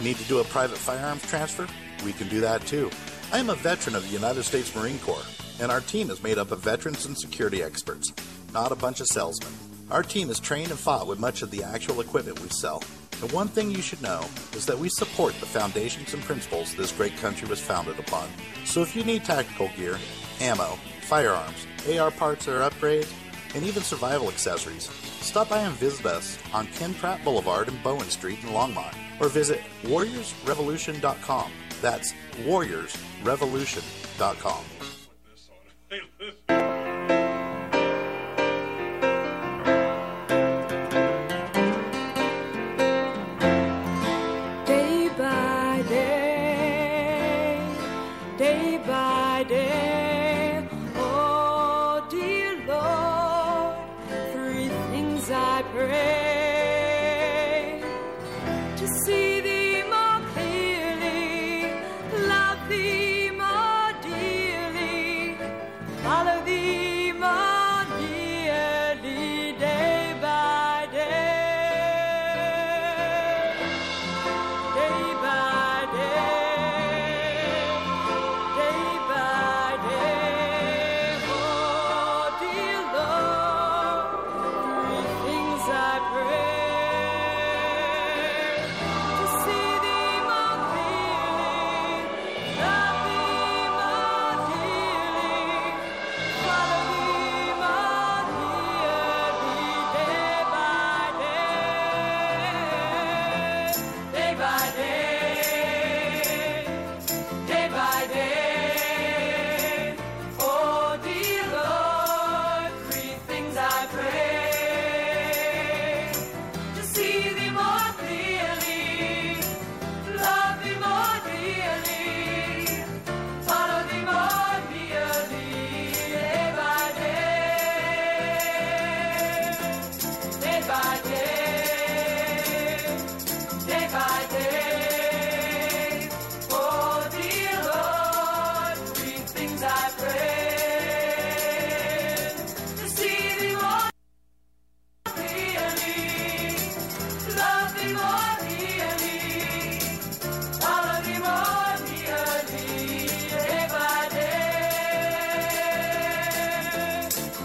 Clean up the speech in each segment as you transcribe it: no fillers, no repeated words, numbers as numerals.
Need to do a private firearms transfer? We can do that too. I am a veteran of the United States Marine Corps, and our team is made up of veterans and security experts, not a bunch of salesmen. Our team is trained and fought with much of the actual equipment we sell. And one thing you should know is that we support the foundations and principles this great country was founded upon. So if you need tactical gear, ammo, firearms, AR parts or upgrades, and even survival accessories, stop by and visit us on Ken Pratt Boulevard and Bowen Street in Longmont, or visit warriorsrevolution.com. That's warriorsrevolution.com. Day by day, I pray to see thee more clearly, love thee more dearly, follow thee more nearly, day by day, day by day, day by day, oh dear Lord, I pray to see thee more clearly, love thee more dearly, follow thee more nearly, day by day,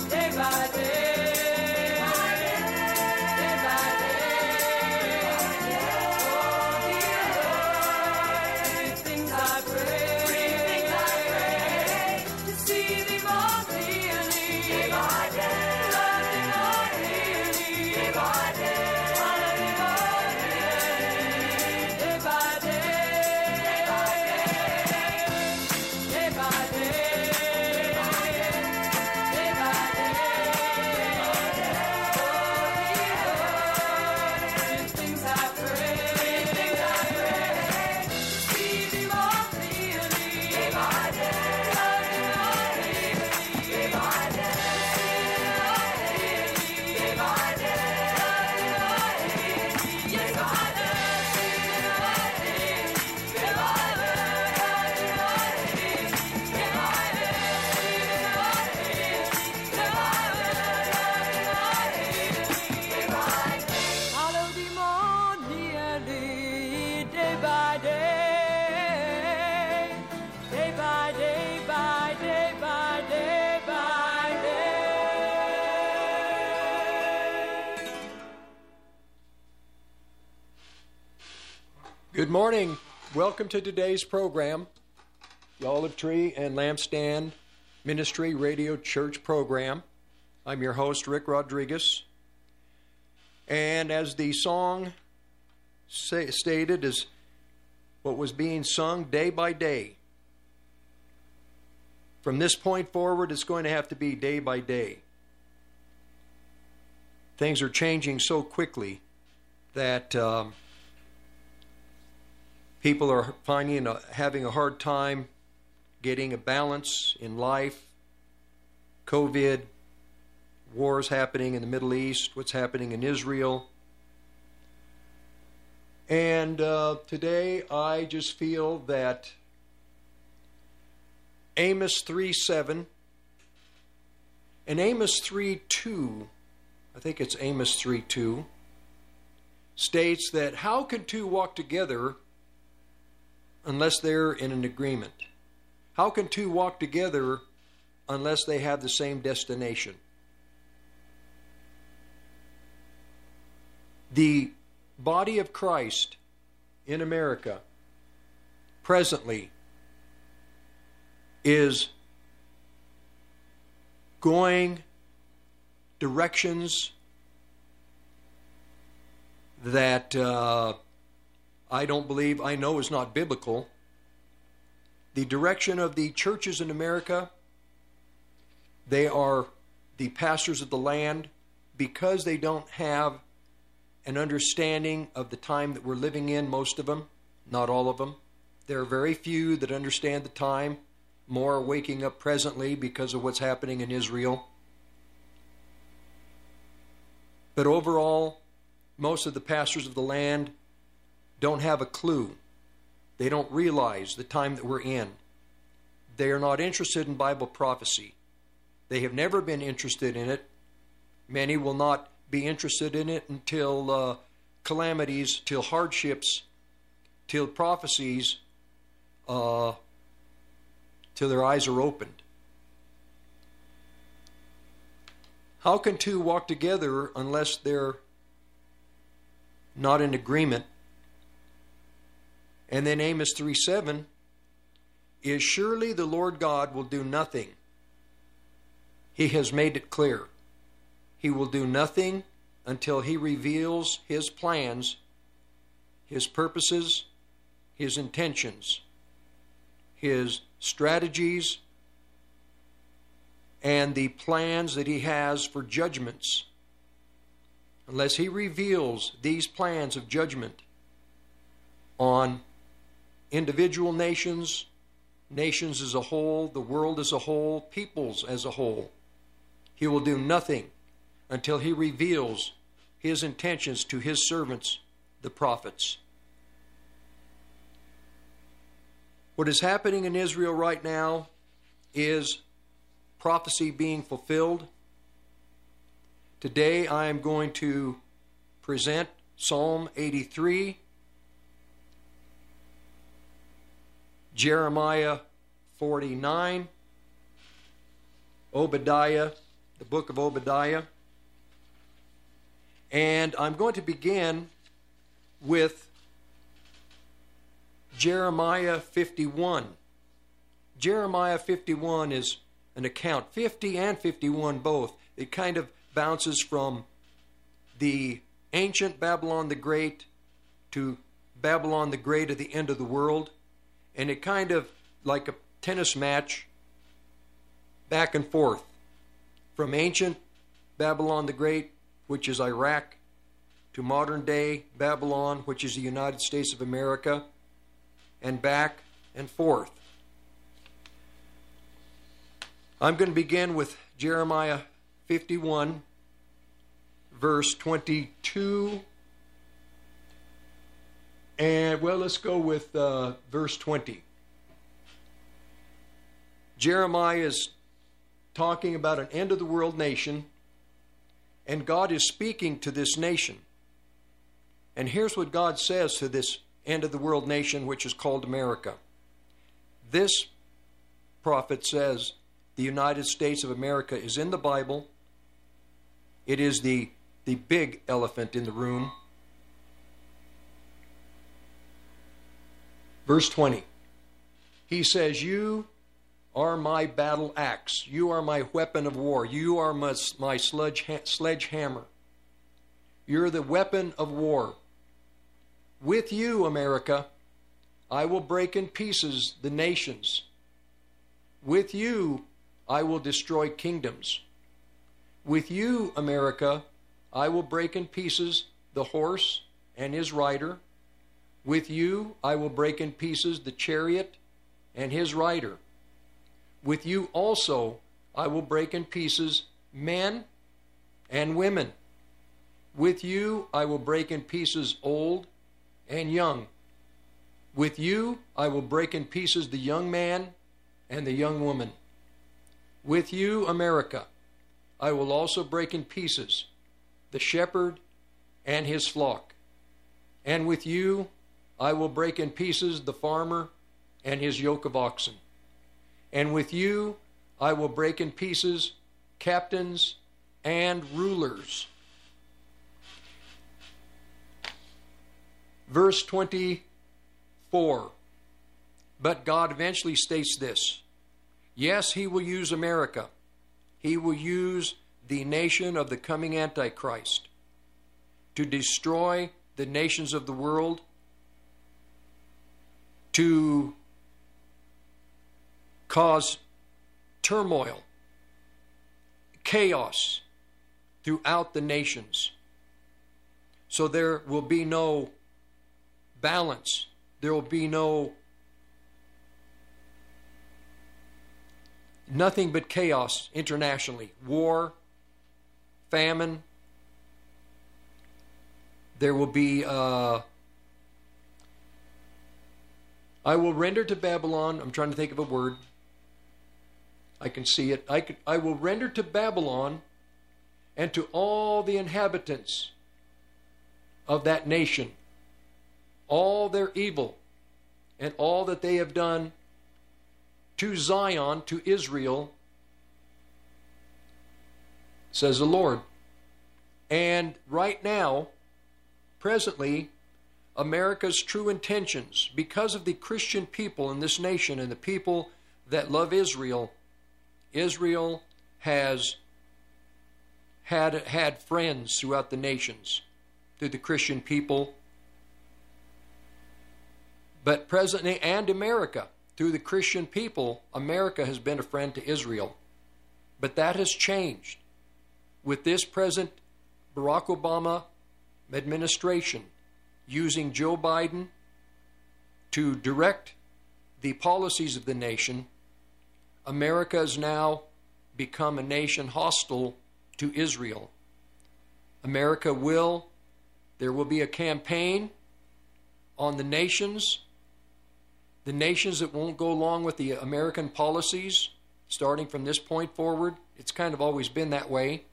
day by day, day by day. Oh dear Lord, three things I pray. See thee more clearly, love thee more dearly, follow thee more nearly, day by day, day by day. Oh dear Lord, three things I pray, to see thee more clearly, love thee more dearly, follow thee more dearly, day by day, oh dear Lord, three things I pray, to see thee more clearly, day by day, love thee more dearly, day by day, follow thee more dearly, day by day, day by day, day by day. Things I pray, things I pray, see thee more clearly, day by day, love thee more dearly, day by day, see thee more clearly, day by day, love thee more dearly, day by day, see thee more clearly, day by day, love thee more dearly, day by day, see thee more clearly, day by day, love thee more dearly, day by day. Follow thee more nearly, day by day, by day, by day, by day. Good morning. Welcome to today's program, the Olive Tree and Lampstand Ministry Radio Church program. I'm your host, Rick Rodriguez. And as the song stated, is what was being sung day by day. From this point forward, it's going to have to be day by day. Things are changing so quickly that People are finding having a hard time getting a balance in life. COVID, wars happening in the Middle East, what's happening in Israel. And today I just feel that Amos 3:7 and Amos 3:2, I think it's Amos 3:2, states that how can two walk together unless they're in an agreement? How can two walk together unless they have the same destination? The body of Christ in America presently is going directions that I don't believe, I know is not biblical. The direction of the churches in America, they are the pastors of the land, because they don't have an understanding of the time that we're living in, most of them, not all of them. There are very few that understand the time. More are waking up presently because of what's happening in Israel. But overall, most of the pastors of the land don't have a clue. They don't realize the time that we're in. They are not interested in Bible prophecy. They have never been interested in it. Many will not be interested in it until calamities, till hardships, till prophecies, till their eyes are opened. How can two walk together unless they're not in agreement? And then Amos 3:7 is, surely the Lord God will do nothing. He has made it clear. He will do nothing until he reveals his plans, his purposes, his intentions, his strategies, and the plans that he has for judgments. Unless he reveals these plans of judgment on individual nations, nations as a whole, the world as a whole, peoples as a whole, he will do nothing until he reveals his intentions to his servants, the prophets. What is happening in Israel right now is prophecy being fulfilled. Today I am going to present Psalm 83, Jeremiah 49, Obadiah, the book of Obadiah. And I'm going to begin with Jeremiah 51. Jeremiah 51 is an account, 50 and 51 both. It kind of bounces from the ancient Babylon the Great to Babylon the Great at the end of the world. And it kind of, like a tennis match, back and forth from ancient Babylon the Great, which is Iraq, to modern day Babylon, which is the United States of America, and back and forth. I'm going to begin with Jeremiah 51, verse 22, and well, let's go with verse 20. Jeremiah is talking about an end of the world nation, and God is speaking to this nation. And here's what God says to this end of the world nation, which is called America. This prophet says the United States of America is in the Bible. It is the big elephant in the room. Verse 20. He says, you are my battle axe. You are my weapon of war. You are my sledgehammer. You're the weapon of war. With you, America, I will break in pieces the nations. With you, I will destroy kingdoms. With you, America, I will break in pieces the horse and his rider, With you I will break in pieces the chariot and his rider. With you also I will break in pieces men and women. With you I will break in pieces old and young. With you I will break in pieces the young man and the young woman. With you, America, I will also break in pieces the shepherd and his flock. And with you I will break in pieces the farmer and his yoke of oxen. And with you I will break in pieces captains and rulers. Verse 24, but God eventually states this. Yes, he will use America. He will use the nation of the coming Antichrist to destroy the nations of the world, to cause turmoil, chaos throughout the nations. So there will be no balance. There will be nothing but chaos internationally. War, famine. There will be, I will render to Babylon, I'm trying to think of a word. I can see it. I will render to Babylon and to all the inhabitants of that nation all their evil and all that they have done to Zion, to Israel, says the Lord. And right now, presently, America's true intentions, because of the Christian people in this nation and the people that love Israel, Israel has had friends throughout the nations through the Christian people. But presently, and America, through the Christian people, America has been a friend to Israel. But that has changed with this present Barack Obama administration using Joe Biden to direct the policies of the nation. America has now become a nation hostile to Israel. There will be a campaign on the nations that won't go along with the American policies, starting from this point forward. It's kind of always been that way.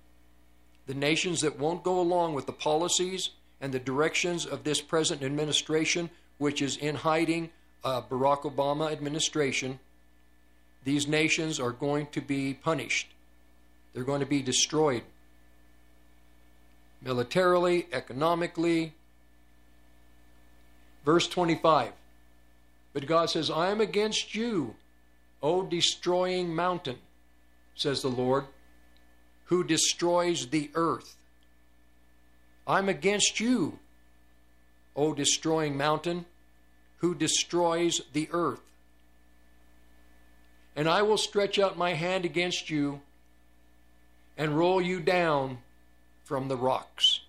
The nations that won't go along with the policies and the directions of this present administration, which is in hiding, Barack Obama administration, these nations are going to be punished. They're going to be destroyed militarily, economically. Verse 25, but God says, I am against you, O destroying mountain, says the Lord, who destroys the earth. I'm against you, O destroying mountain, who destroys the earth. And I will stretch out my hand against you and roll you down from the rocks.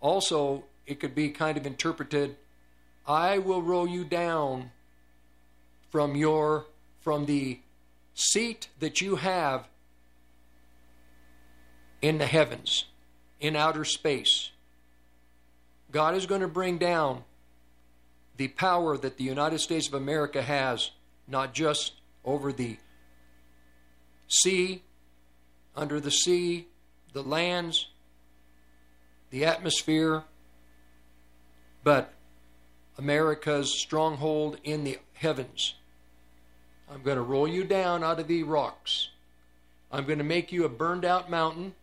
Also, it could be kind of interpreted, I will roll you down from the seat that you have in the heavens, in outer space. God is going to bring down the power that the United States of America has, not just over the sea, under the sea, the lands, the atmosphere, but America's stronghold in the heavens. I'm going to roll you down out of the rocks. I'm going to make you a burned out mountain.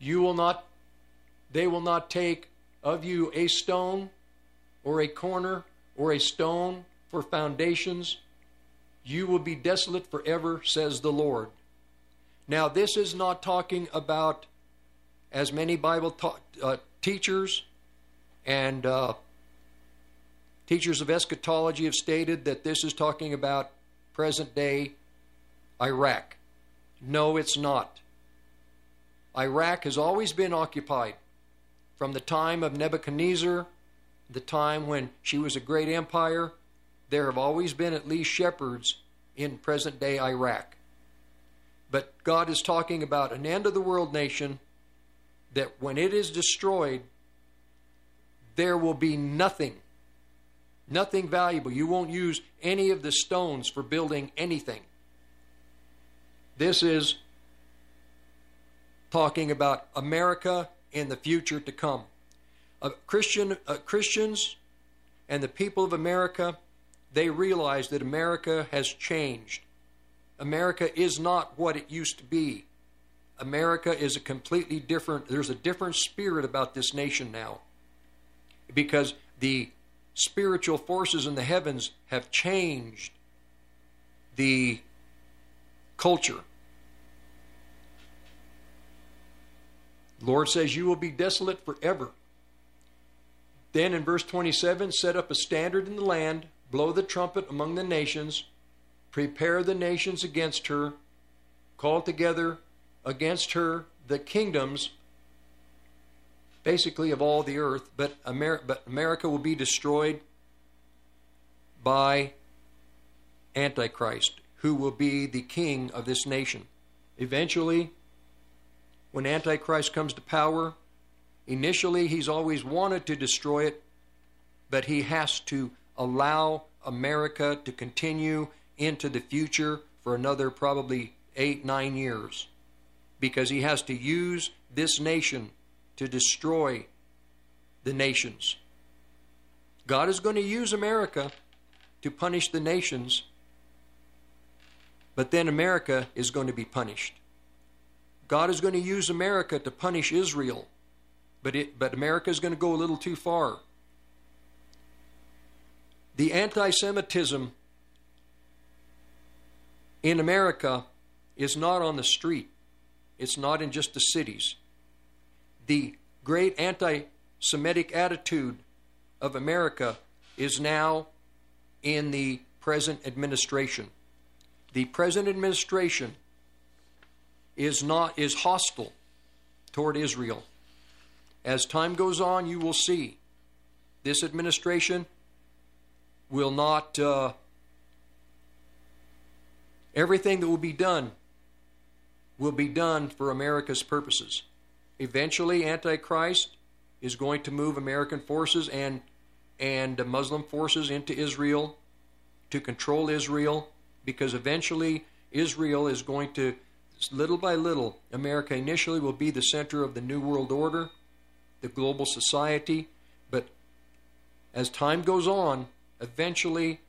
They will not take of you a stone or a corner or a stone for foundations. You will be desolate forever, says the Lord. Now, this is not talking about, as many Bible teachers and teachers of eschatology have stated, that this is talking about present-day Iraq. No, it's not. Iraq has always been occupied from the time of Nebuchadnezzar, the time when she was a great empire, there have always been at least shepherds in present-day Iraq. But God is talking about an end-of-the-world nation that when it is destroyed, there will be nothing, nothing valuable. You won't use any of the stones for building anything. This is talking about America in the future to come. Christians and the people of America, they realize that America has changed. America is not what it used to be. America is a completely different, there's a different spirit about this nation now, because the spiritual forces in the heavens have changed the culture. The Lord says, you will be desolate forever. Then in verse 27, set up a standard in the land, blow the trumpet among the nations, prepare the nations against her, call together against her the kingdoms, basically of all the earth, but America will be destroyed by Antichrist, who will be the king of this nation. Eventually, when Antichrist comes to power, initially, he's always wanted to destroy it, but he has to allow America to continue into the future for another probably 8-9 years, because he has to use this nation to destroy the nations. God is going to use America to punish the nations, but then America is going to be punished. God is going to use America to punish Israel, but America is going to go a little too far. The anti-Semitism in America is not on the street. It's not in just the cities. The great anti-Semitic attitude of America is now in the present administration. The present administration is hostile toward Israel. As time goes on, you will see this administration will not, everything that will be done for America's purposes. Eventually, Antichrist is going to move American forces and Muslim forces into Israel to control Israel, because eventually Israel is going to, little by little, America initially will be the center of the New World Order, the global society, but as time goes on, eventually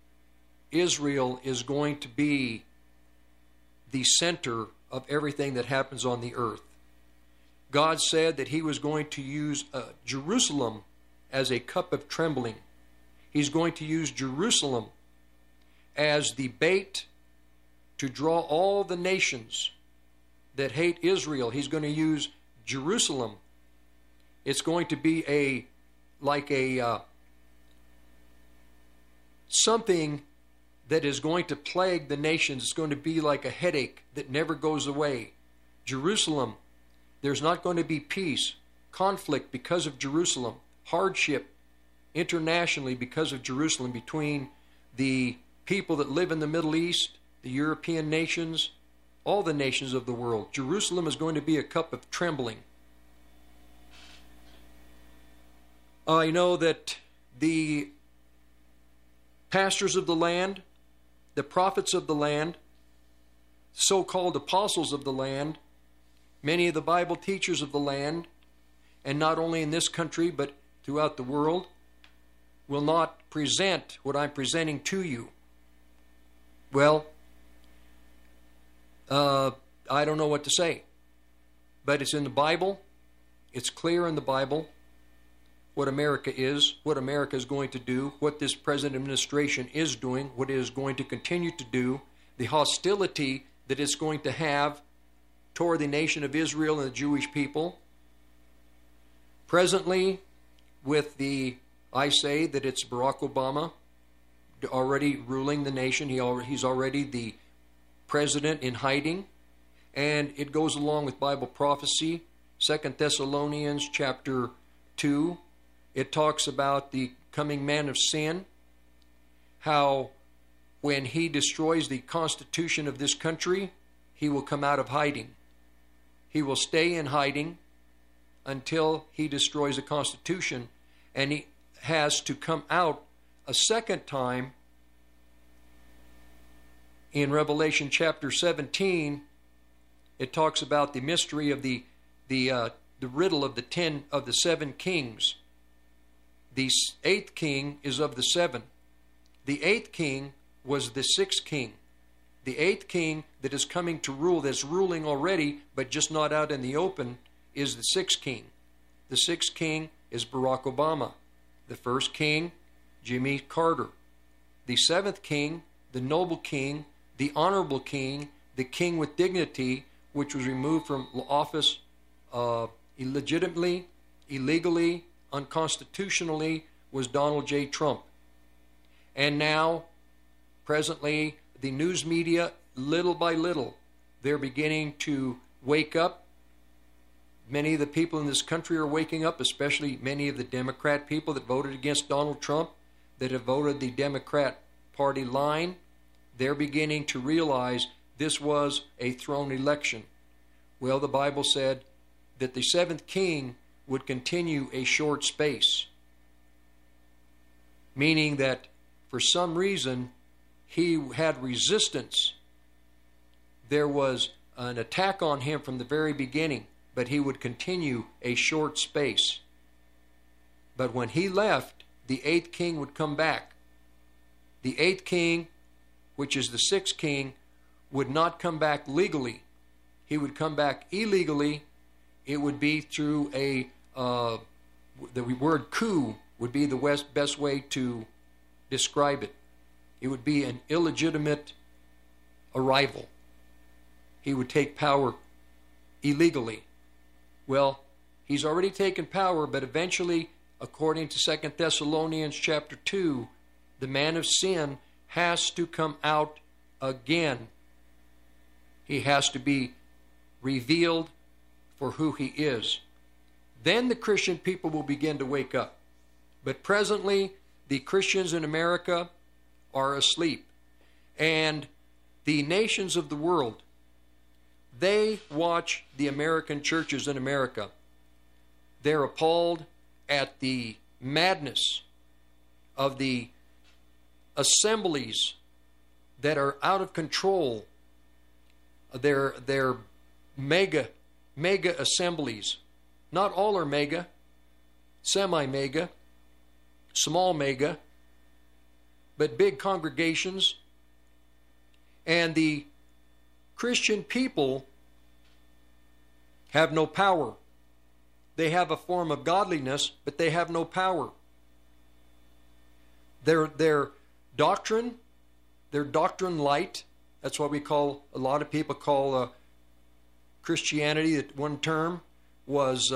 Israel is going to be the center of everything that happens on the earth. God said that he was going to use Jerusalem as a cup of trembling. He's going to use Jerusalem as the bait to draw all the nations that hate Israel. He's going to use Jerusalem. It's going to be something that is going to plague the nations. It's going to be like a headache that never goes away. Jerusalem. There's not going to be peace, conflict because of Jerusalem, hardship internationally because of Jerusalem, between the people that live in the Middle East, the European nations, all the nations of the world. Jerusalem is going to be a cup of trembling. I know that the pastors of the land, the prophets of the land, so-called apostles of the land, many of the Bible teachers of the land, and not only in this country but throughout the world, will not present what I'm presenting to you. Well, I don't know what to say, but it's in the Bible. It's clear in the Bible what America is, what America is going to do, what this present administration is doing, what it is going to continue to do, the hostility that it's going to have toward the nation of Israel and the Jewish people. Presently, I say that it's Barack Obama already ruling the nation. He's already the president in hiding. And it goes along with Bible prophecy. Second Thessalonians chapter 2. It talks about the coming man of sin, how when he destroys the Constitution of this country, he will come out of hiding. He will stay in hiding until he destroys the Constitution, and he has to come out a second time in Revelation chapter 17. It talks about the mystery of the riddle of the seven kings. The eighth king is of the seven. The eighth king was the sixth king. The eighth king that is coming to rule, that's ruling already, but just not out in the open, is the sixth king. The sixth king is Barack Obama. The first king, Jimmy Carter. The seventh king, the noble king, the honorable king, the king with dignity, which was removed from office illegitimately, illegally, unconstitutionally, was Donald J. Trump. And now, presently, the news media, little by little, they're beginning to wake up. Many of the people in this country are waking up, especially many of the Democrat people that voted against Donald Trump, that have voted the Democrat Party line. They're beginning to realize this was a thrown election. Well, the Bible said that the seventh king would continue a short space, meaning that for some reason he had resistance. There was an attack on him from the very beginning, but he would continue a short space. But when he left, the eighth king would come back. The eighth king, which is the sixth king, would not come back legally. He would come back illegally. It would be through a, the word coup would be the best way to describe it. It would be an illegitimate arrival. He would take power illegally. Well, he's already taken power, but eventually, according to Second Thessalonians chapter 2, the man of sin has to come out again. He has to be revealed for who he is. Then the Christian people will begin to wake up. But presently, the Christians in America are asleep. And the nations of the world, they watch the American churches in America. They're appalled at the madness of the assemblies that are out of control. They're mega assemblies. Not all are mega, semi-mega, small mega, but big congregations. And the Christian people have no power. They have a form of godliness, but they have no power. Their doctrine light. That's what we call, a lot of people call Christianity, that one term was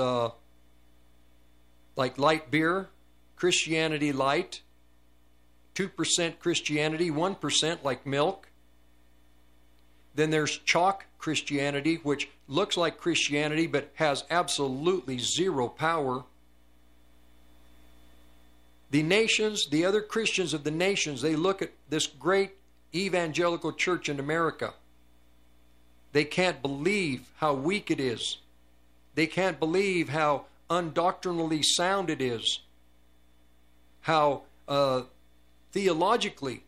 like light beer, Christianity light, 2% Christianity, 1% like milk. Then there's chalk Christianity, which looks like Christianity but has absolutely zero power. The nations, the other Christians of the nations, they look at this great evangelical church in America. They can't believe how weak it is. They can't believe how undoctrinally sound it is. How theologically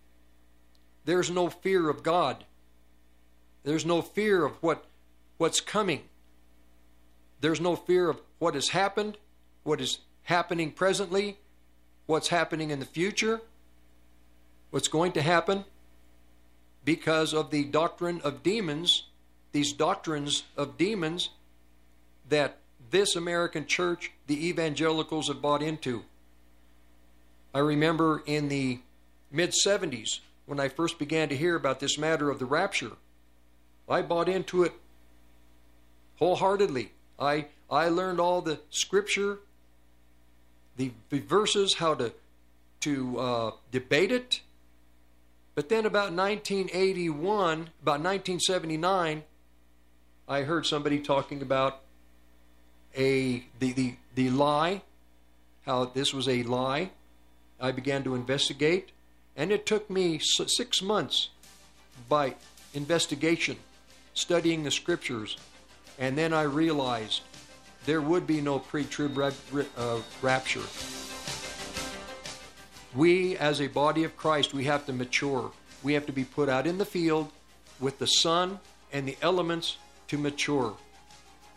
there's no fear of God. There's no fear of what's coming. There's no fear of what has happened, what is happening presently, what's happening in the future, what's going to happen, because of the doctrine of demons, these doctrines of demons that this American church, the evangelicals, have bought into. I remember in the mid-70s, when I first began to hear about this matter of the rapture, I bought into it wholeheartedly. I learned all the scripture, the verses, how to debate it. But then about 1979, I heard somebody talking about the lie, how this was a lie, I began to investigate, and it took me 6 months by investigation, studying the scriptures, and then I realized there would be no pre-trib rapture. We, as a body of Christ, we have to mature. We have to be put out in the field with the sun and the elements to mature.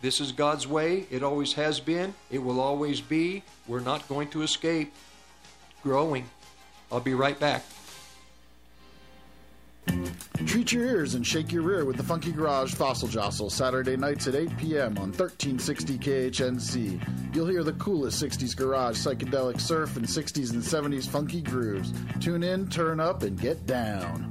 This is God's way. It always has been. It will always be. We're not going to escape growing. I'll be right back. Treat your ears and shake your rear with the Funky Garage Fossil Jostle, Saturday nights at 8 p.m. on 1360 KHNC. You'll hear the coolest 60s garage, psychedelic surf, and 60s and 70s funky grooves. Tune in, turn up, and get down.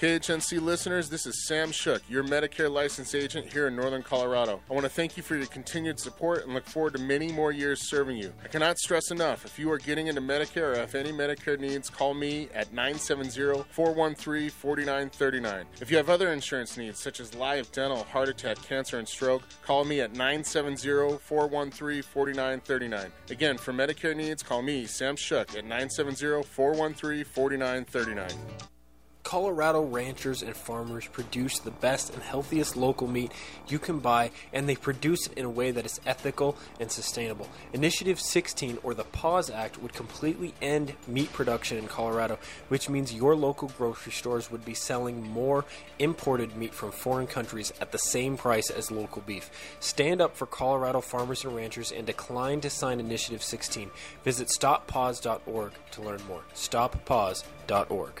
KHNC listeners, this is Sam Shook, your Medicare licensed agent here in Northern Colorado. I want to thank you for your continued support and look forward to many more years serving you. I cannot stress enough, if you are getting into Medicare or if any Medicare needs, call me at 970-413-4939. If you have other insurance needs, such as life, dental, heart attack, cancer, and stroke, call me at 970-413-4939. Again, for Medicare needs, call me, Sam Shook, at 970-413-4939. Colorado ranchers and farmers produce the best and healthiest local meat you can buy, and they produce it in a way that is ethical and sustainable. Initiative 16, or the PAWS Act, would completely end meat production in Colorado, which means your local grocery stores would be selling more imported meat from foreign countries at the same price as local beef. Stand up for Colorado farmers and ranchers and decline to sign Initiative 16. Visit StopPause.org to learn more. StopPause.org.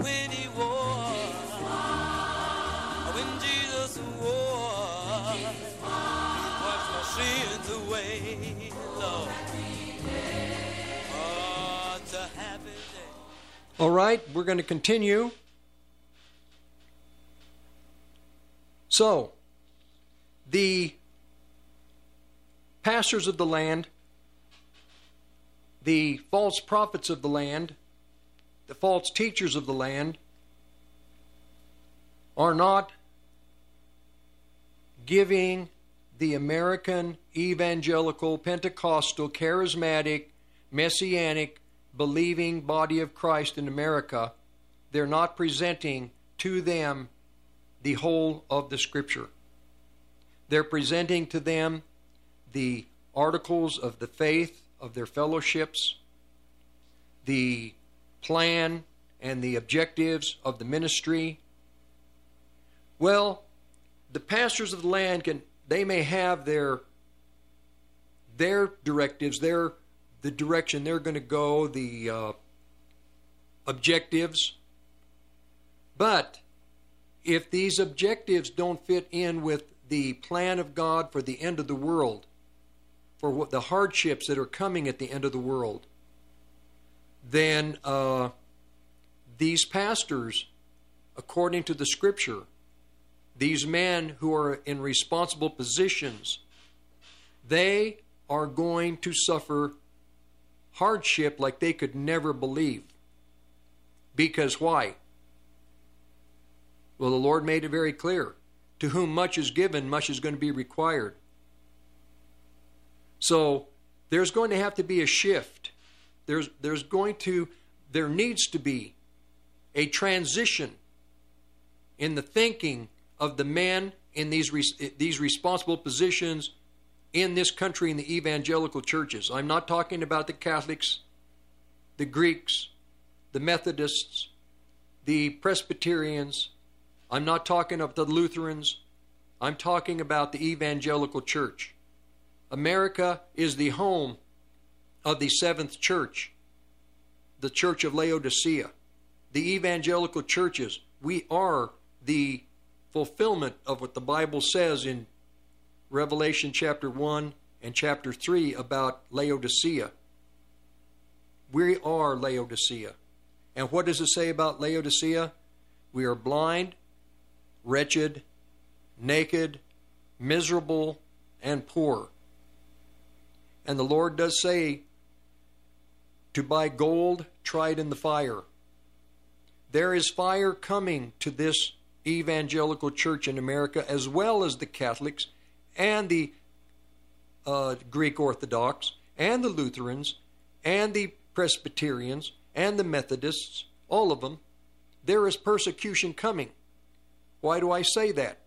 when he was, when Jesus was, he washed my sins away, Lord. Oh, it's a happy day. All right, we're going to continue. So, the pastors of the land, the false prophets of the land, the false teachers of the land, are not giving the American evangelical, Pentecostal, charismatic, messianic, believing body of Christ in America, they're not presenting to them the whole of the Scripture. They're presenting to them the articles of the faith of their fellowships, the plan and the objectives of the ministry. Well, the pastors of the land, they may have their directives, their the direction they're going to go, the objectives. But if these objectives don't fit in with the plan of God for the end of the world, for what the hardships that are coming at the end of the world, then these pastors, according to the Scripture, these men who are in responsible positions, they are going to suffer hardship like they could never believe. Because why? Well, the Lord made it very clear. To whom much is given, much is going to be required. So there's going to have to be a shift. There needs to be a transition in the thinking of the men in these responsible positions in this country, in the evangelical churches. I'm not talking about the Catholics, the Greeks, the Methodists, the Presbyterians. I'm not talking of the Lutherans. I'm talking about the evangelical church. America is the home of the seventh church, the Church of Laodicea. The evangelical churches, we are the fulfillment of what the Bible says in Revelation chapter 1 and chapter 3 about Laodicea. We are Laodicea. And what does it say about Laodicea? We are blind, wretched, naked, miserable, and poor. And the Lord does say to buy gold tried in the fire. There is fire coming to this evangelical church in America, as well as the Catholics and the Greek Orthodox and the Lutherans and the Presbyterians and the Methodists, all of them. There is persecution coming. Why do I say that?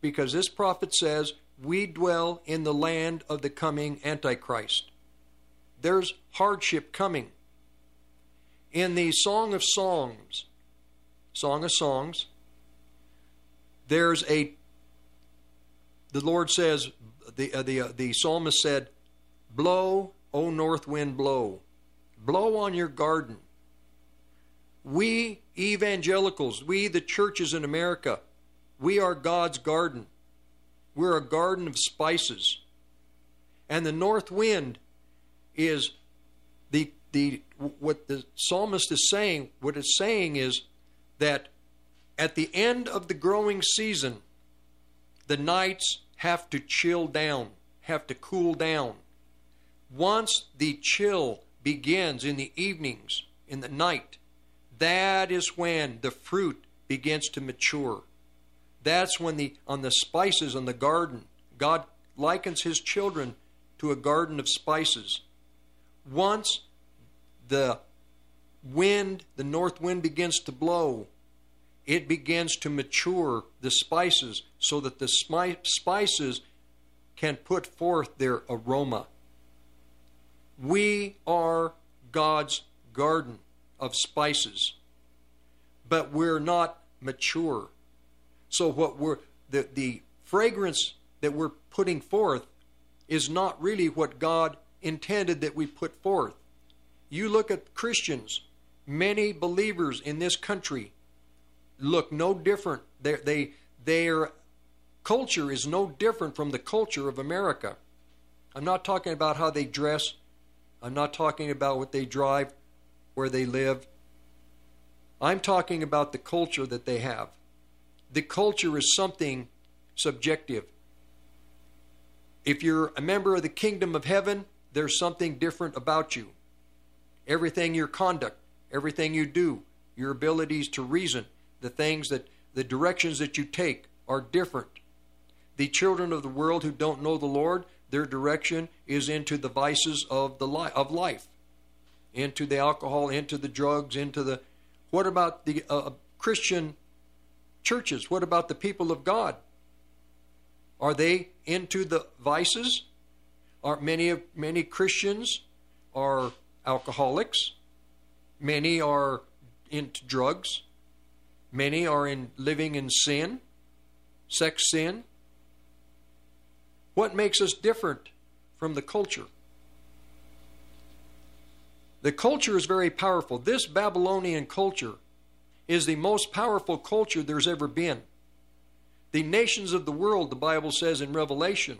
Because this prophet says, we dwell in the land of the coming Antichrist. There's hardship coming. In the Song of Songs, there's the Lord says, the psalmist said, blow, O north wind, blow. Blow on your garden. We evangelicals, we the churches in America, we are God's garden. We're a garden of spices. And the north wind is what the psalmist is saying. What it's saying is that at the end of the growing season, the nights have to chill down, have to cool down. Once the chill begins in the evenings, in the night, that is when the fruit begins to mature. That's when on the spices on the garden, God likens his children to a garden of spices. Once the north wind begins to blow, it begins to mature the spices so that the spices can put forth their aroma. We are God's garden of spices, but we're not mature. So what the fragrance that we're putting forth is not really what God intended that we put forth. You look at Christians, many believers in this country look no different. Their culture is no different from the culture of America. I'm not talking about how they dress. I'm not talking about what they drive, where they live. I'm talking about the culture that they have. The culture is something subjective. If you're a member of the kingdom of heaven, there's something different about you. Everything, your conduct, everything you do, your abilities to reason, the directions that you take are different. The children of the world who don't know the Lord, their direction is into the vices of life, into the alcohol, into the drugs, What about the Christian churches? What about the people of God? Are they into the vices? Are many Christians are alcoholics? Many are into drugs. Many are living in sin, sex sin. What makes us different from the culture? The culture is very powerful. This Babylonian culture is the most powerful culture there's ever been. The nations of the world, the Bible says in Revelation,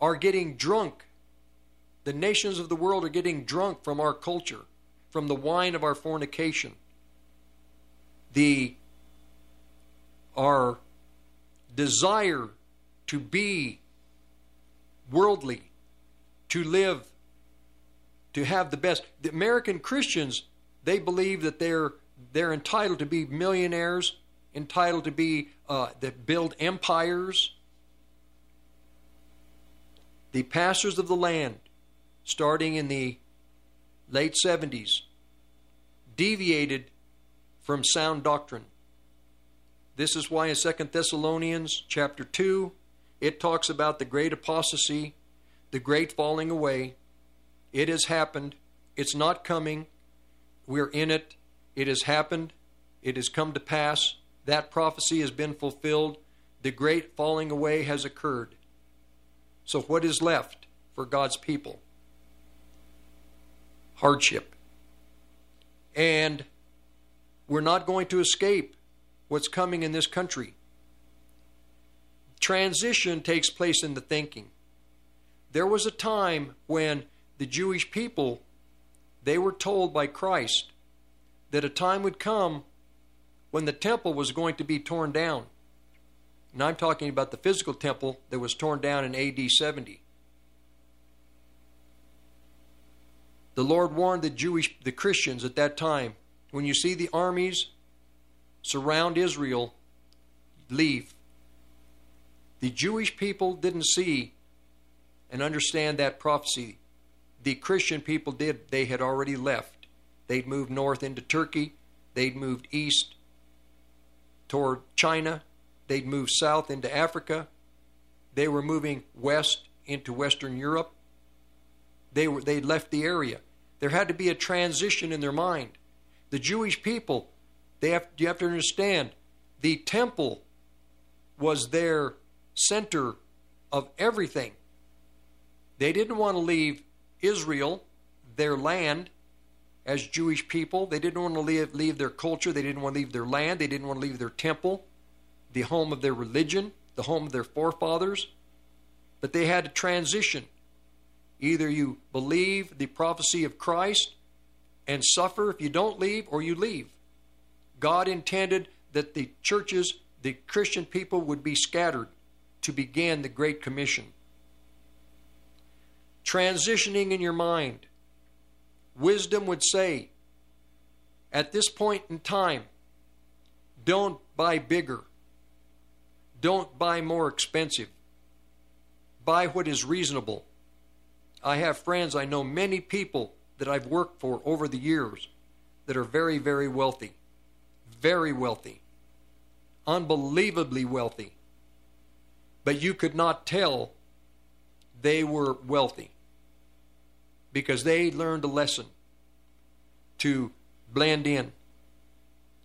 are getting drunk. The nations of the world are getting drunk from our culture, from the wine of our fornication. Our desire to be worldly, to live, to have the best. The American Christians, they believe that they're entitled to be millionaires, entitled to be that build empires. The pastors of the land, starting in the late 70s, deviated from sound doctrine. This is why in Second Thessalonians chapter 2, it talks about the great apostasy, the great falling away. It has happened. It's not coming. We're in it. It has happened. It has come to pass. That prophecy has been fulfilled. The great falling away has occurred. So what is left for God's people? Hardship. And we're not going to escape what's coming in this country. Transition takes place in the thinking. There was a time when the Jewish people, they were told by Christ that a time would come when the temple was going to be torn down. And I'm talking about the physical temple that was torn down in AD 70. The Lord warned the Christians at that time, when you see the armies surround Israel, leave. The Jewish people didn't see and understand that prophecy. The Christian people did. They had already left. They'd moved north into Turkey. They'd moved east toward China. They'd moved south into Africa. They were moving west into Western Europe. They left the area. There had to be a transition in their mind. The Jewish people, you have to understand, the temple was their center of everything. They didn't want to leave Israel, their land, as Jewish people. They didn't want to leave their culture. They didn't want to leave their land. They didn't want to leave their temple, the home of their religion, the home of their forefathers. But they had to transition. Either you believe the prophecy of Christ and suffer if you don't leave, or you leave. God intended that the churches, the Christian people, would be scattered to begin the Great Commission. Transitioning in your mind. Wisdom would say, at this point in time, don't buy bigger. Don't buy more expensive. Buy what is reasonable. I have friends, I know many people that I've worked for over the years that are very, very wealthy. Very wealthy. Unbelievably wealthy. But you could not tell they were wealthy, because they learned a lesson to blend in.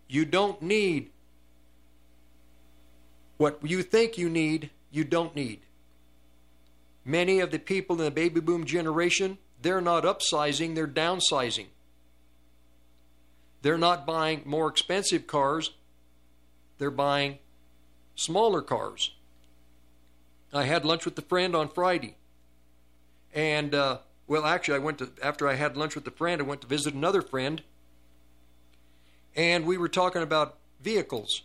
You don't need what you think you need, you don't need. Many of the people in the baby boom generation, they're not upsizing, they're downsizing. They're not buying more expensive cars, they're buying smaller cars. I had lunch with a friend on Friday. And, after I had lunch with a friend, I went to visit another friend. And we were talking about vehicles.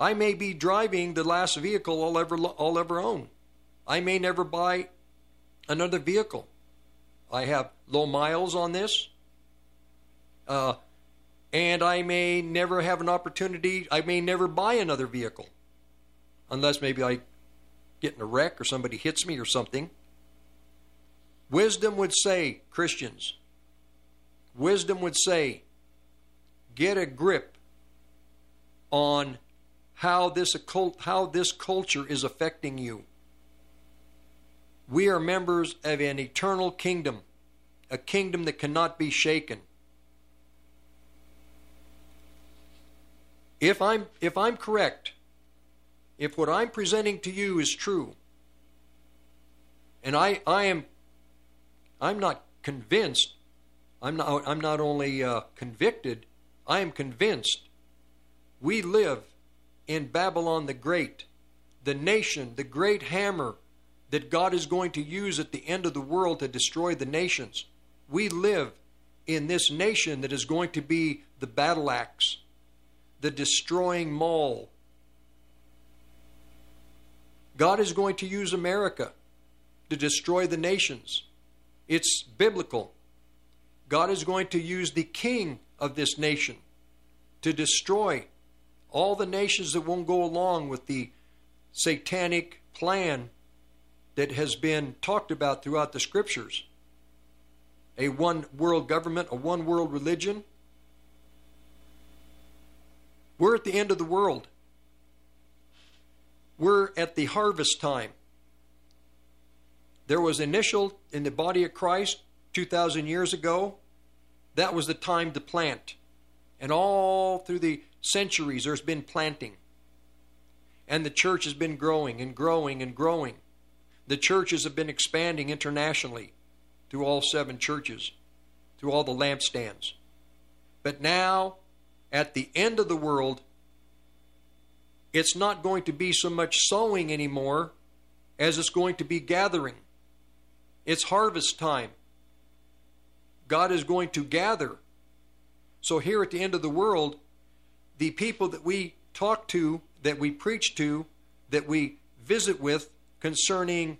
I may be driving the last vehicle I'll ever own. I may never buy another vehicle. I have low miles on this. And I may never have an opportunity. I may never buy another vehicle. Unless maybe I get in a wreck or somebody hits me or something. Wisdom would say, Christians, wisdom would say, get a grip on how this culture is affecting you. We are members of an eternal kingdom, a kingdom that cannot be shaken. If I'm correct, if what I'm presenting to you is true, and I'm not convinced I'm not only convicted, I am convinced. We live in Babylon the Great, the nation, the great hammer that God is going to use at the end of the world to destroy the nations. We live in this nation that is going to be the battle axe, the destroying maul. God is going to use America to destroy the nations. It's biblical. God is going to use the king of this nation to destroy all the nations that won't go along with the satanic plan that has been talked about throughout the scriptures. A one world government, a one world religion. We're at the end of the world. We're at the harvest time. There was initial in the body of Christ 2,000 years ago. That was the time to plant. And all through the centuries there's been planting. And the church has been growing and growing and growing. The churches have been expanding internationally through all 7 churches, through all the lampstands. But now, at the end of the world, it's not going to be so much sowing anymore as it's going to be gathering. It's harvest time. God is going to gather. So here at the end of the world, the people that we talk to, that we preach to, that we visit with concerning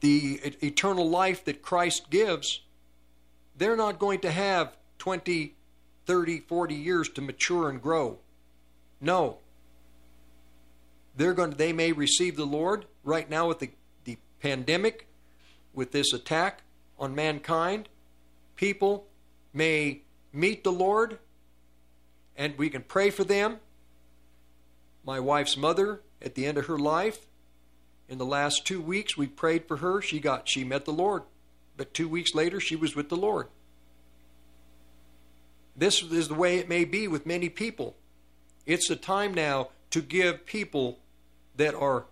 the eternal life that Christ gives, they're not going to have 20, 30, 40 years to mature and grow. No. They may receive the Lord right now with the pandemic, with this attack on mankind. People may meet the Lord, and we can pray for them. My wife's mother, at the end of her life, in the last 2 weeks, we prayed for her. She met the Lord. But 2 weeks later, she was with the Lord. This is the way it may be with many people. It's the time now to give people that are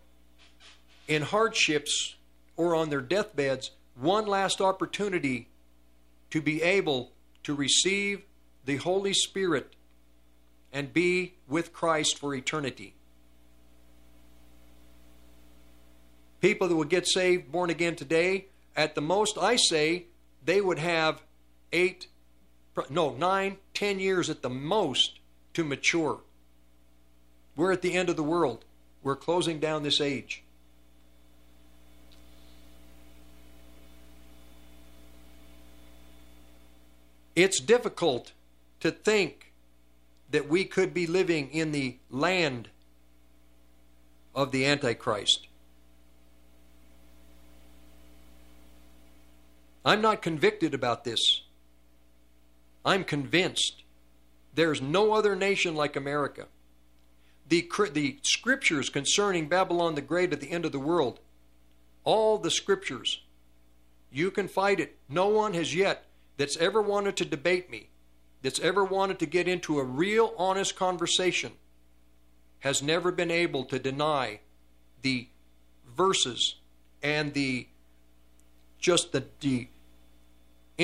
in hardships or on their deathbeds one last opportunity to be able to receive the Holy Spirit and be with Christ for eternity. People that will get saved, born again today, at the most, I say, they would have 9, 10 years at the most to mature. We're at the end of the world. We're closing down this age. It's difficult to think that we could be living in the land of the Antichrist. I'm not convicted about this. I'm convinced. There's no other nation like America. The scriptures concerning Babylon the Great at the end of the world, all the scriptures, you can fight it. No one has yet that's ever wanted to debate me, that's ever wanted to get into a real, honest conversation, has never been able to deny the verses and the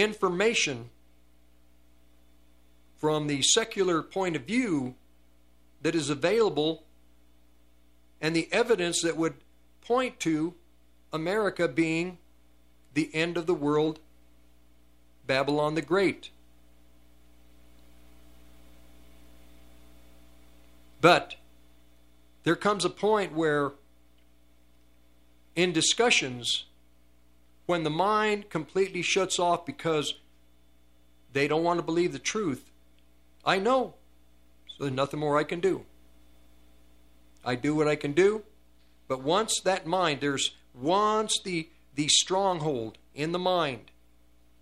information from the secular point of view that is available and the evidence that would point to America being the end of the world, Babylon the Great. But there comes a point where, in discussions, when the mind completely shuts off because they don't want to believe the truth, I know, so there's nothing more I can do. I do what I can do, but once that mind, once the stronghold in the mind,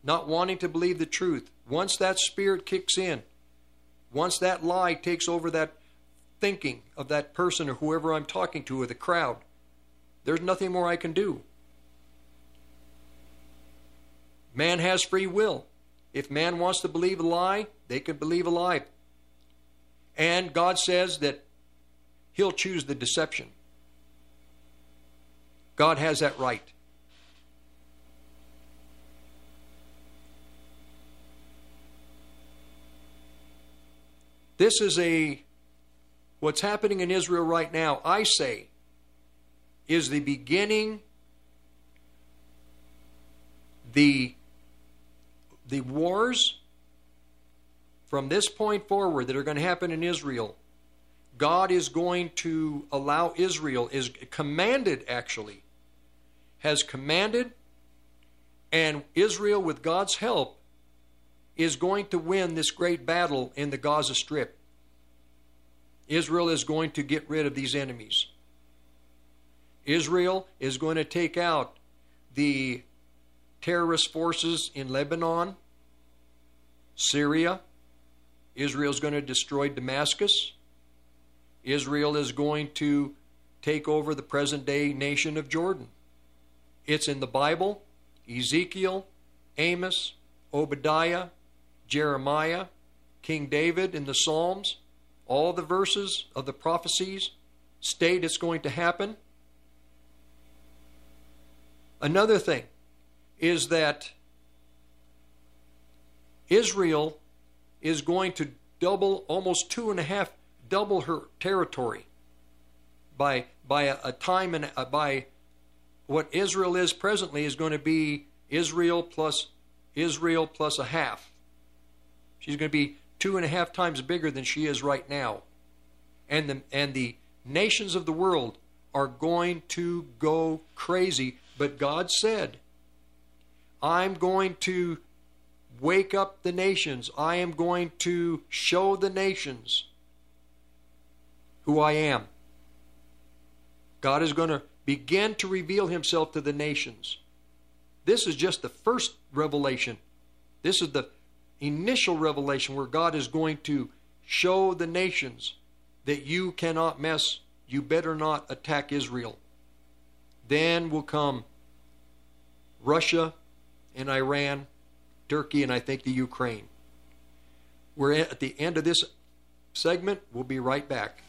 not wanting to believe the truth, once that spirit kicks in, once that lie takes over that thinking of that person or whoever I'm talking to or the crowd, there's nothing more I can do. Man has free will. If man wants to believe a lie, they can believe a lie. And God says that he'll choose the deception. God has that right. This is what's happening in Israel right now, I say, is the beginning, the wars from this point forward that are going to happen in Israel. God is going to allow Israel, is commanded actually, has commanded, and Israel with God's help is going to win this great battle in the Gaza Strip. Israel is going to get rid of these enemies. Israel is going to take out the terrorist forces in Lebanon, Syria. Israel is going to destroy Damascus. Israel is going to take over the present-day nation of Jordan. It's in the Bible, Ezekiel, Amos, Obadiah, Jeremiah, King David in the Psalms. All the verses of the prophecies state it's going to happen. Another thing is that Israel is going to double, almost double her territory by what Israel is presently is going to be Israel plus a half. She's going to be 2.5 times bigger than she is right now. And the nations of the world are going to go crazy. But God said, I'm going to wake up the nations. I am going to show the nations who I am. God is going to begin to reveal himself to the nations. This is just the first revelation. This is the initial revelation where God is going to show the nations that you cannot mess, you better not attack Israel. Then will come Russia and Iran, Turkey, and I think the Ukraine. We're at the end of this segment. We'll be right back.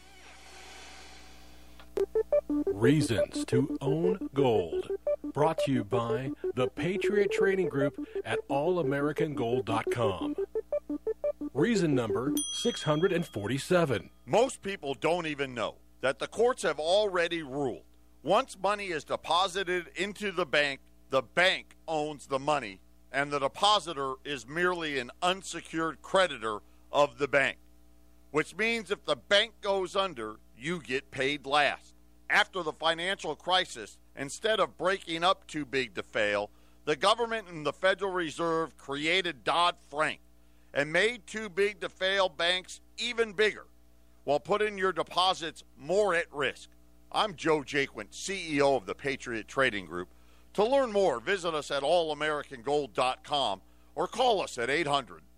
Reasons to Own Gold, brought to you by the Patriot Trading Group at allamericangold.com. Reason number 647. Most people don't even know that the courts have already ruled once money is deposited into the bank owns the money, and the depositor is merely an unsecured creditor of the bank, which means if the bank goes under, you get paid last. After the financial crisis, instead of breaking up too big to fail, the government and the Federal Reserve created Dodd-Frank and made too big to fail banks even bigger while putting your deposits more at risk. I'm Joe Jaquin, CEO of the Patriot Trading Group. To learn more, visit us at allamericangold.com or call us at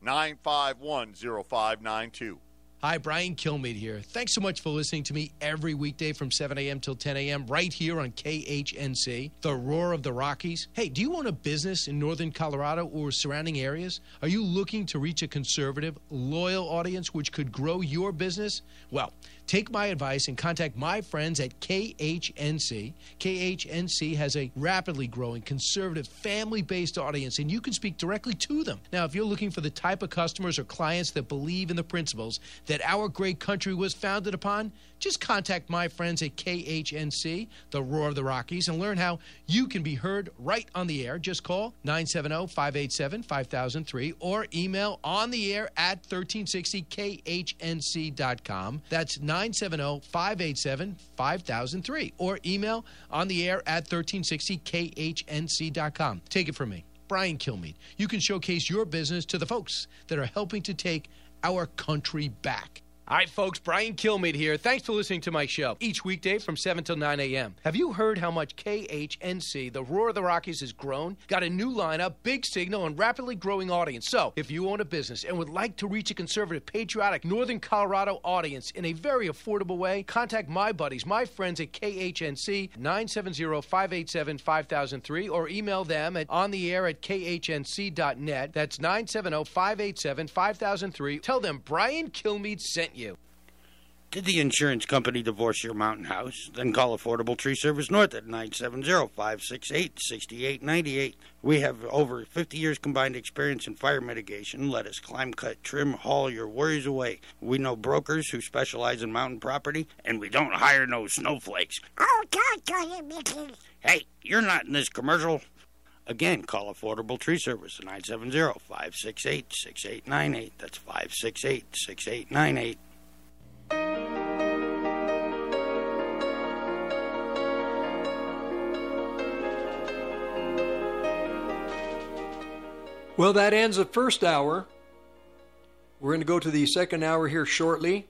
800-951-0592. Hi, Brian Kilmeade here. Thanks so much for listening to me every weekday from 7 a.m. till 10 a.m. right here on KHNC, the roar of the Rockies. Hey, do you own a business in northern Colorado or surrounding areas? Are you looking to reach a conservative, loyal audience which could grow your business? Well, take my advice and contact my friends at KHNC. KHNC has a rapidly growing, conservative, family-based audience, and you can speak directly to them. Now, if you're looking for the type of customers or clients that believe in the principles that our great country was founded upon, just contact my friends at KHNC, the roar of the Rockies, and learn how you can be heard right on the air. Just call 970-587-5003 or email ontheair@1360khnc.com. That's 970-587-5003 or email ontheair@1360khnc.com. Take it from me, Brian Kilmeade. You can showcase your business to the folks that are helping to take our country back. All right, folks, Brian Kilmeade here. Thanks for listening to my show each weekday from 7 till 9 a.m. Have you heard how much KHNC, the roar of the Rockies, has grown? Got a new lineup, big signal, and rapidly growing audience. So, if you own a business and would like to reach a conservative, patriotic, northern Colorado audience in a very affordable way, contact my buddies, my friends at KHNC, 970-587-5003, or email them at ontheair@khnc.net. That's 970-587-5003. Tell them Brian Kilmeade sent you. Did the insurance company divorce your mountain house? Then call Affordable Tree Service North at 970-568-6898. We have over 50 years combined experience in fire mitigation. Let us climb, cut, trim, haul your worries away. We know brokers who specialize in mountain property, and we don't hire no snowflakes. Oh, God, God. Hey, you're not in this commercial. Again, call Affordable Tree Service at 970-568-6898. That's 568-6898. Well, that ends the first hour. We're going to go to the second hour here shortly.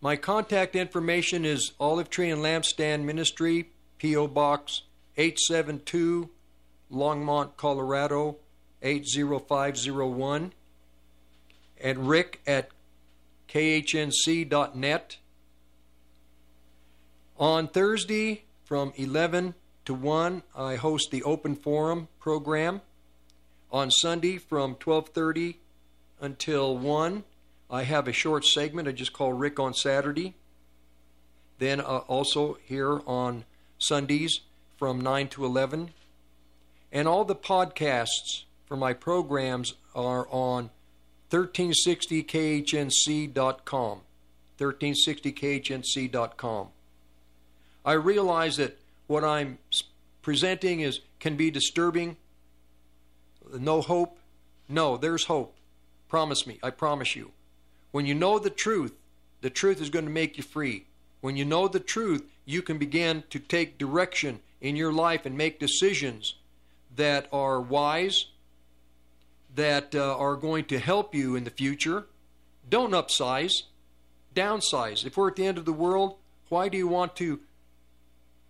My contact information is Olive Tree and Lampstand Ministry, P.O. Box 872, Longmont, Colorado, 80501. And Rick at KHNC.net. On Thursday from 11 to 1, I host the Open Forum program. On Sunday from 12:30 until 1, I have a short segment I just call Rick on Saturday. Then also here on Sundays from 9 to 11. And all the podcasts for my programs are on 1360khnc.com. 1360khnc.com. I realize that what I'm presenting can be disturbing. No hope? No, there's hope. Promise me. I promise you. When you know the truth is going to make you free. When you know the truth, you can begin to take direction in your life and make decisions that are wise, that are going to help you in the future. Don't upsize. Downsize. If we're at the end of the world, why do you want to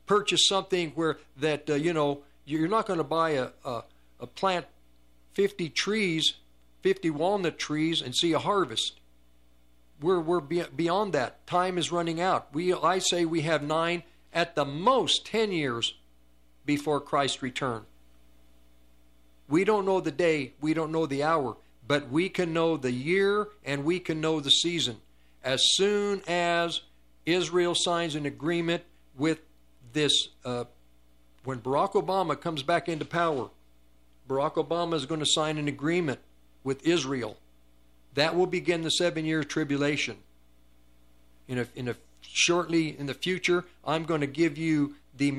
purchase something where that, you know, you're not going to buy a plant 50 trees, 50 walnut trees, and see a harvest? We're beyond that. Time is running out. I say we have 9, at the most 10 years before Christ's return. We don't know the day, we don't know the hour, but we can know the year and we can know the season. As soon as Israel signs an agreement with this, when Barack Obama comes back into power, Barack Obama is going to sign an agreement with Israel. That will begin the 7-year tribulation. Shortly in the future, I'm going to give you the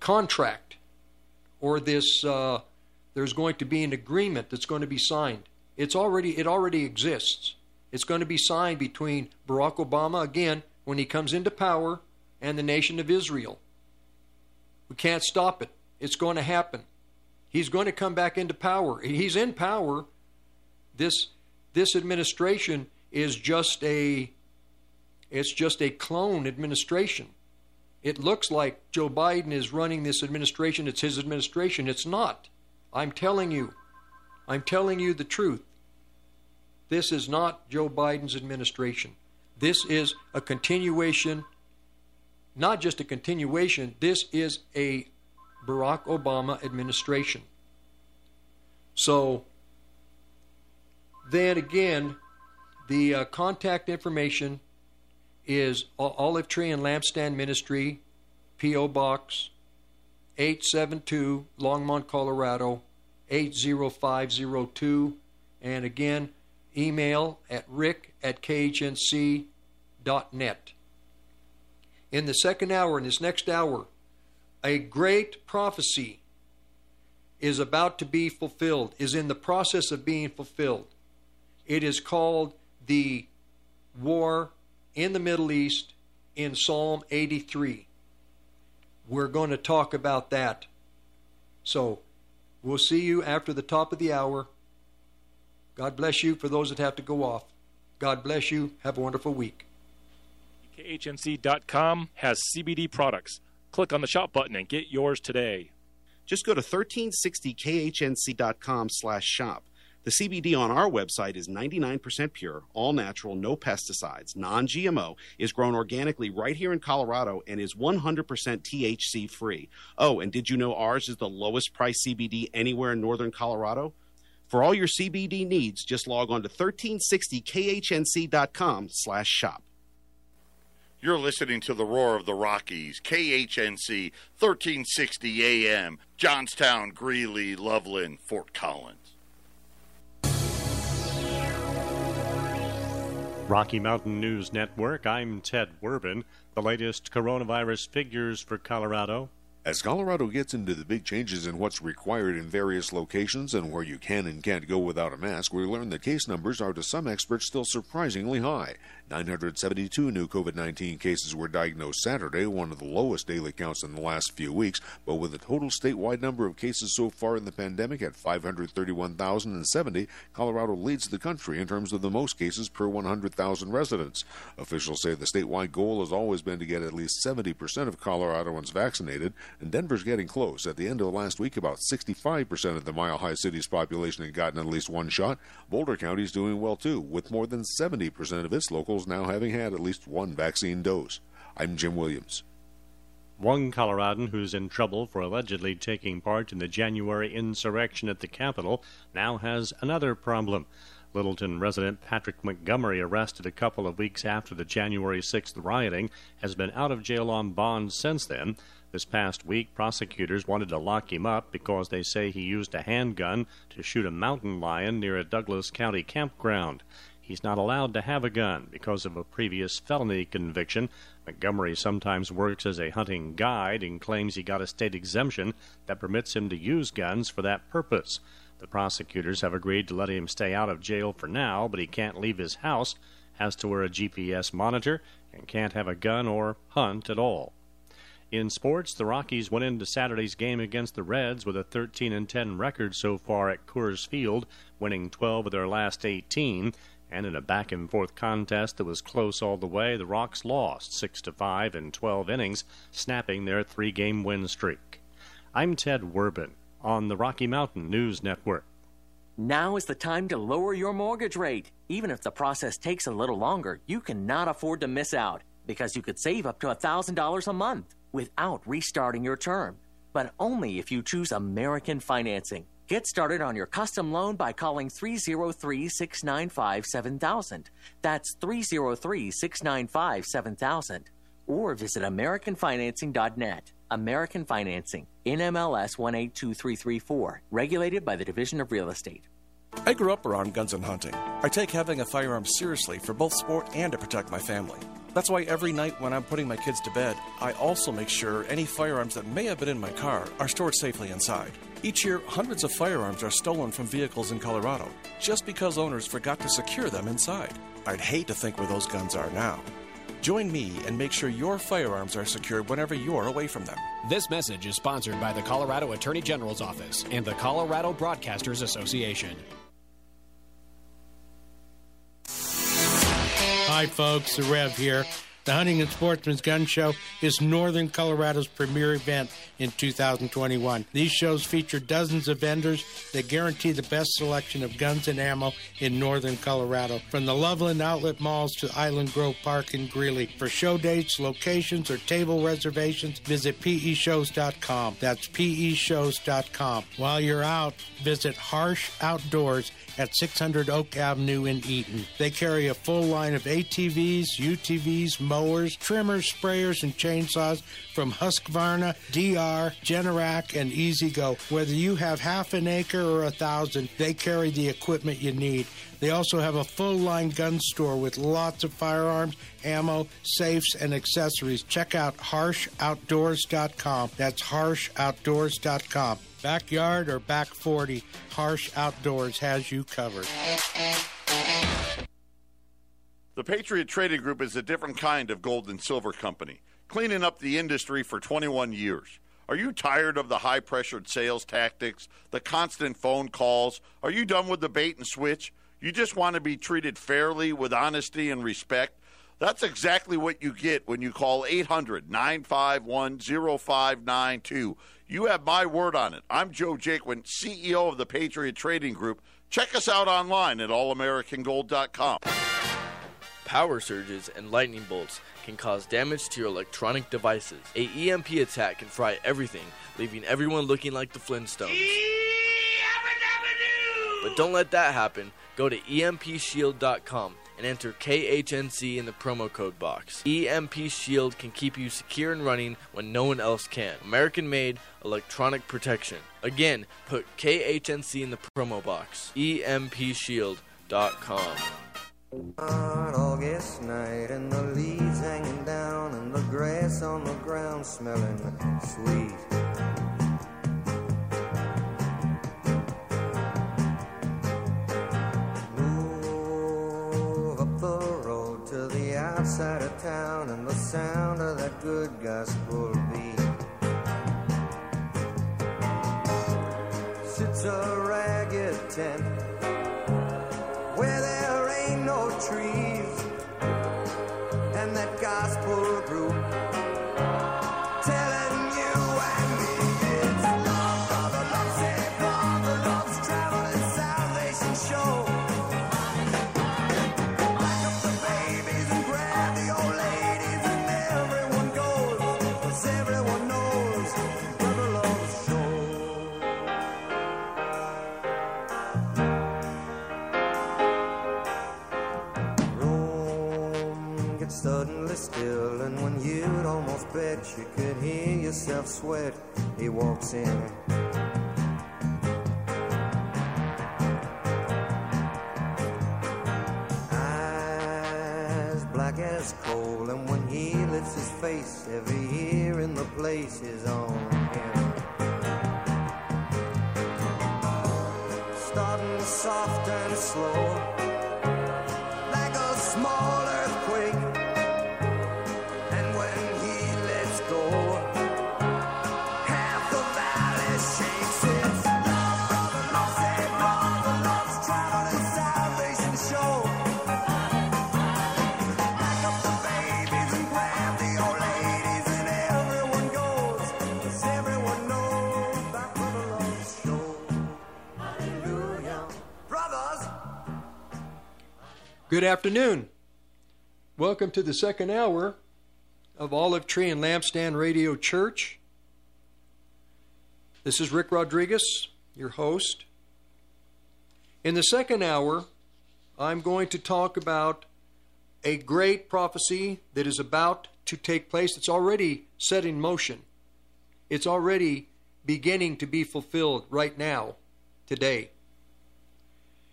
contract, or this. There's going to be an agreement that's going to be signed. It already exists. It's going to be signed between Barack Obama, again when he comes into power, and the nation of Israel. We can't stop it. It's going to happen. He's going to come back into power. He's in power. This administration is just a clone administration. It looks like Joe Biden is running this administration. It's his administration. It's not. I'm telling you the truth. This is not Joe Biden's administration. This is a continuation. Not just a continuation, this is a Barack Obama administration. So, then again, the contact information is Olive Tree and Lampstand Ministry, P.O. Box 872, Longmont, Colorado, 80502. And again, email at rick@khnc.net. In the second hour, in this next hour, a great prophecy is about to be fulfilled, is in the process of being fulfilled. It is called the war in the Middle East in Psalm 83. We're going to talk about that. So, we'll see you after the top of the hour. God bless you. For those that have to go off, God bless you. Have a wonderful week. KHNC.com has CBD products. Click on the shop button and get yours today. Just go to 1360khnc.com/shop. The CBD on our website is 99% pure, all natural, no pesticides, non-GMO, is grown organically right here in Colorado, and is 100% THC free. Oh, and did you know ours is the lowest price CBD anywhere in northern Colorado? For all your CBD needs, just log on to 1360khnc.com/shop. You're listening to the Roar of the Rockies, KHNC, 1360 AM, Johnstown, Greeley, Loveland, Fort Collins. Rocky Mountain News Network, I'm Ted Werbin. The latest coronavirus figures for Colorado. As Colorado gets into the big changes in what's required in various locations and where you can and can't go without a mask, we learn the case numbers are to some experts still surprisingly high. 972 new COVID-19 cases were diagnosed Saturday, one of the lowest daily counts in the last few weeks, but with a total statewide number of cases so far in the pandemic at 531,070, Colorado leads the country in terms of the most cases per 100,000 residents. Officials say the statewide goal has always been to get at least 70% of Coloradoans vaccinated, and Denver's getting close. At the end of last week, about 65% of the Mile High City's population had gotten at least one shot. Boulder County's doing well, too, with more than 70% of its locals now having had at least one vaccine dose. I'm Jim Williams. One Coloradan who's in trouble for allegedly taking part in the January insurrection at the Capitol now has another problem. Littleton resident Patrick Montgomery, arrested a couple of weeks after the January 6th rioting, has been out of jail on bond since then. This past week, prosecutors wanted to lock him up because they say he used a handgun to shoot a mountain lion near a Douglas County campground. He's not allowed to have a gun because of a previous felony conviction. Montgomery sometimes works as a hunting guide and claims he got a state exemption that permits him to use guns for that purpose. The prosecutors have agreed to let him stay out of jail for now, but he can't leave his house, has to wear a GPS monitor, and can't have a gun or hunt at all. In sports, the Rockies went into Saturday's game against the Reds with a 13-10 record so far at Coors Field, winning 12 of their last 18. And in a back-and-forth contest that was close all the way, the Rocks lost 6-5 in 12 innings, snapping their three-game win streak. I'm Ted Werbin on the Rocky Mountain News Network. Now is the time to lower your mortgage rate. Even if the process takes a little longer, you cannot afford to miss out because you could save up to $1,000 a month without restarting your term, but only if you choose American Financing. Get started on your custom loan by calling 303-695-7000. That's 303-695-7000. Or visit AmericanFinancing.net. American Financing, NMLS 182334, regulated by the Division of Real Estate. I grew up around guns and hunting. I take having a firearm seriously for both sport and to protect my family. That's why every night when I'm putting my kids to bed, I also make sure any firearms that may have been in my car are stored safely inside. Each year, hundreds of firearms are stolen from vehicles in Colorado just because owners forgot to secure them inside. I'd hate to think where those guns are now. Join me and make sure your firearms are secured whenever you're away from them. This message is sponsored by the Colorado Attorney General's Office and the Colorado Broadcasters Association. Hi folks, the Rev here. The Hunting and Sportsman's Gun Show is Northern Colorado's premier event in 2021. These shows feature dozens of vendors that guarantee the best selection of guns and ammo in Northern Colorado, from the Loveland Outlet Malls to Island Grove Park in Greeley. For show dates, locations, or table reservations, visit peshows.com. That's peshows.com. While you're out, visit Harsh Outdoors at 600 Oak Avenue in Eaton. They carry a full line of ATVs, UTVs, mowers, trimmers, sprayers, and chainsaws from Husqvarna, DR, Generac, and EasyGo. Whether you have half an acre or 1,000, they carry the equipment you need. They also have a full-line gun store with lots of firearms, ammo, safes, and accessories. Check out harshoutdoors.com. That's harshoutdoors.com. Backyard or back 40, Harsh Outdoors has you covered. The Patriot Trading Group is a different kind of gold and silver company, cleaning up the industry for 21 years. Are you tired of the high-pressured sales tactics, the constant phone calls? Are you done with the bait and switch? You just want to be treated fairly, with honesty and respect? That's exactly what you get when you call 800-951-0592. You have my word on it. I'm Joe Jaquin, CEO of the Patriot Trading Group. Check us out online at allamericangold.com. Power surges and lightning bolts can cause damage to your electronic devices. A EMP attack can fry everything, leaving everyone looking like the Flintstones. But don't let that happen. Go to EMPShield.com and enter KHNC in the promo code box. EMP Shield can keep you secure and running when no one else can. American-made electronic protection. Again, put KHNC in the promo box. EMPShield.com. On August night, and the leaves hanging down, and the grass on the ground smelling sweet. Move up the road to the outside of town, and the sound of that good gospel beat sits a ragged tent where there ain't no trees, and that gospel group telling you and me it's love, Father loves it, Father loves travel and salvation show. Pack up the babies and grab the old ladies, and everyone goes, 'cause everyone knows Brother loves show. Suddenly still, and when you'd almost bet you could hear yourself sweat, he walks in. Eyes black as coal, and when he lifts his face, every ear in the place is on him. Starting soft and slow, like a small earthquake. Good afternoon. Welcome to the second hour of Olive Tree and Lampstand Radio Church. This is Rick Rodriguez, your host. In the second hour, I'm going to talk about a great prophecy that is about to take place. It's already set in motion. It's already beginning to be fulfilled right now, today.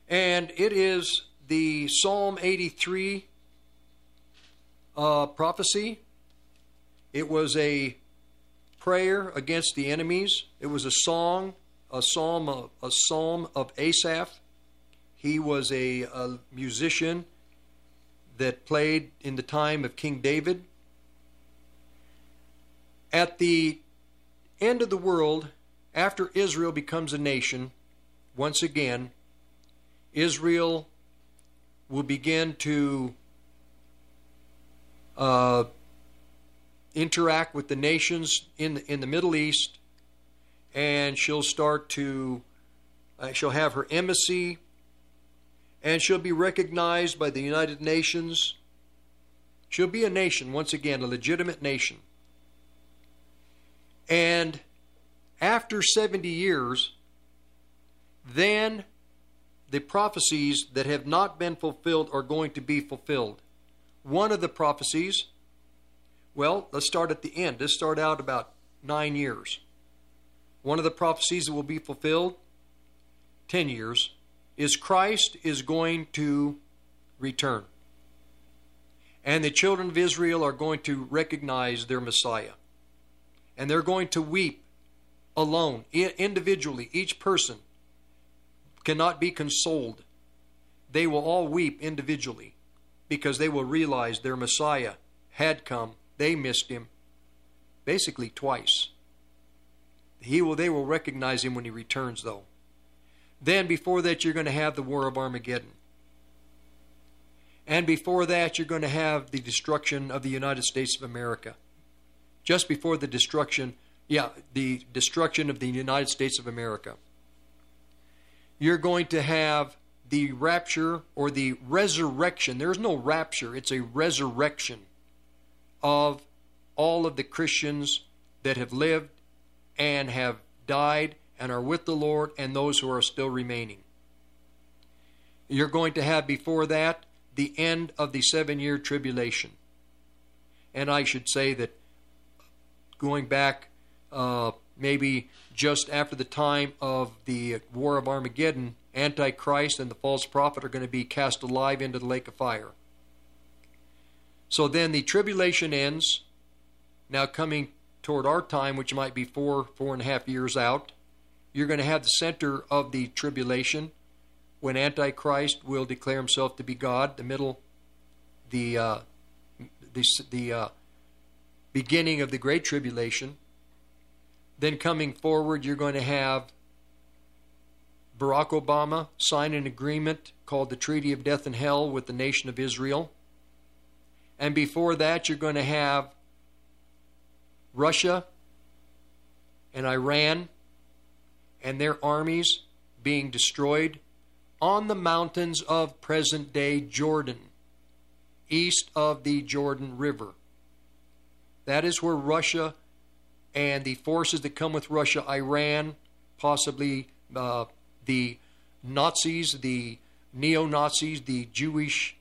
And it is the Psalm 83 prophecy. It was a prayer against the enemies. It was a song, a psalm of Asaph. He was a musician that played in the time of King David. At the end of the world, after Israel becomes a nation, once again, Israel will begin to interact with the nations in the Middle East, and she'll start to, she'll have her embassy, and she'll be recognized by the United Nations. She'll be a nation, once again, a legitimate nation. And after 70 years, then the prophecies that have not been fulfilled are going to be fulfilled. One of the prophecies, well, let's start at the end. Let's start out about 9 years. One of the prophecies that will be fulfilled, 10 years, is Christ is going to return. And the children of Israel are going to recognize their Messiah. And they're going to weep alone, individually, each person cannot be consoled. They will all weep individually because they will realize their Messiah had come. They missed him basically twice. They will recognize him when he returns, though. Then before that, you're going to have the War of Armageddon. And before that, you're going to have the destruction of the United States of America. Just before the destruction, the destruction of the United States of America, you're going to have the rapture or the resurrection. There's no rapture. It's a resurrection of all of the Christians that have lived and have died and are with the Lord and those who are still remaining. You're going to have before that the end of the 7-year tribulation. And I should say that going back maybe just after the time of the War of Armageddon, Antichrist and the false prophet are going to be cast alive into the lake of fire. So then the tribulation ends, now coming toward our time, which might be four and a half years out. You're going to have the center of the tribulation when Antichrist will declare himself to be God, the middle, the beginning of the Great Tribulation. Then coming forward, you're going to have Barack Obama sign an agreement called the Treaty of Death and Hell with the nation of Israel. And before that, you're going to have Russia and Iran and their armies being destroyed on the mountains of present-day Jordan, east of the Jordan River. That is where Russia and the forces that come with Russia, Iran, possibly the Nazis, the neo-Nazis, the Jewish,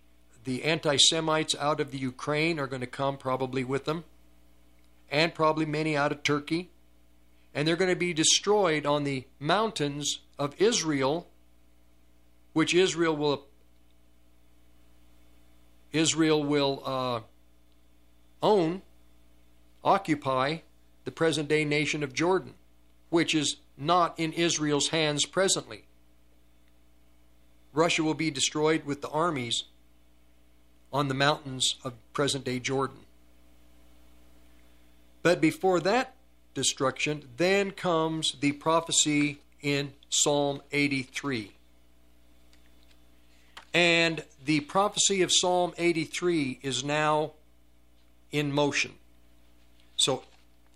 the anti-Semites out of the Ukraine are going to come probably with them, and probably many out of Turkey. And they're going to be destroyed on the mountains of Israel, which Israel will own, occupy the present-day nation of Jordan, which is not in Israel's hands presently. Russia will be destroyed with the armies on the mountains of present-day Jordan. But before that destruction, then comes the prophecy in Psalm 83. And the prophecy of Psalm 83 is now in motion. So,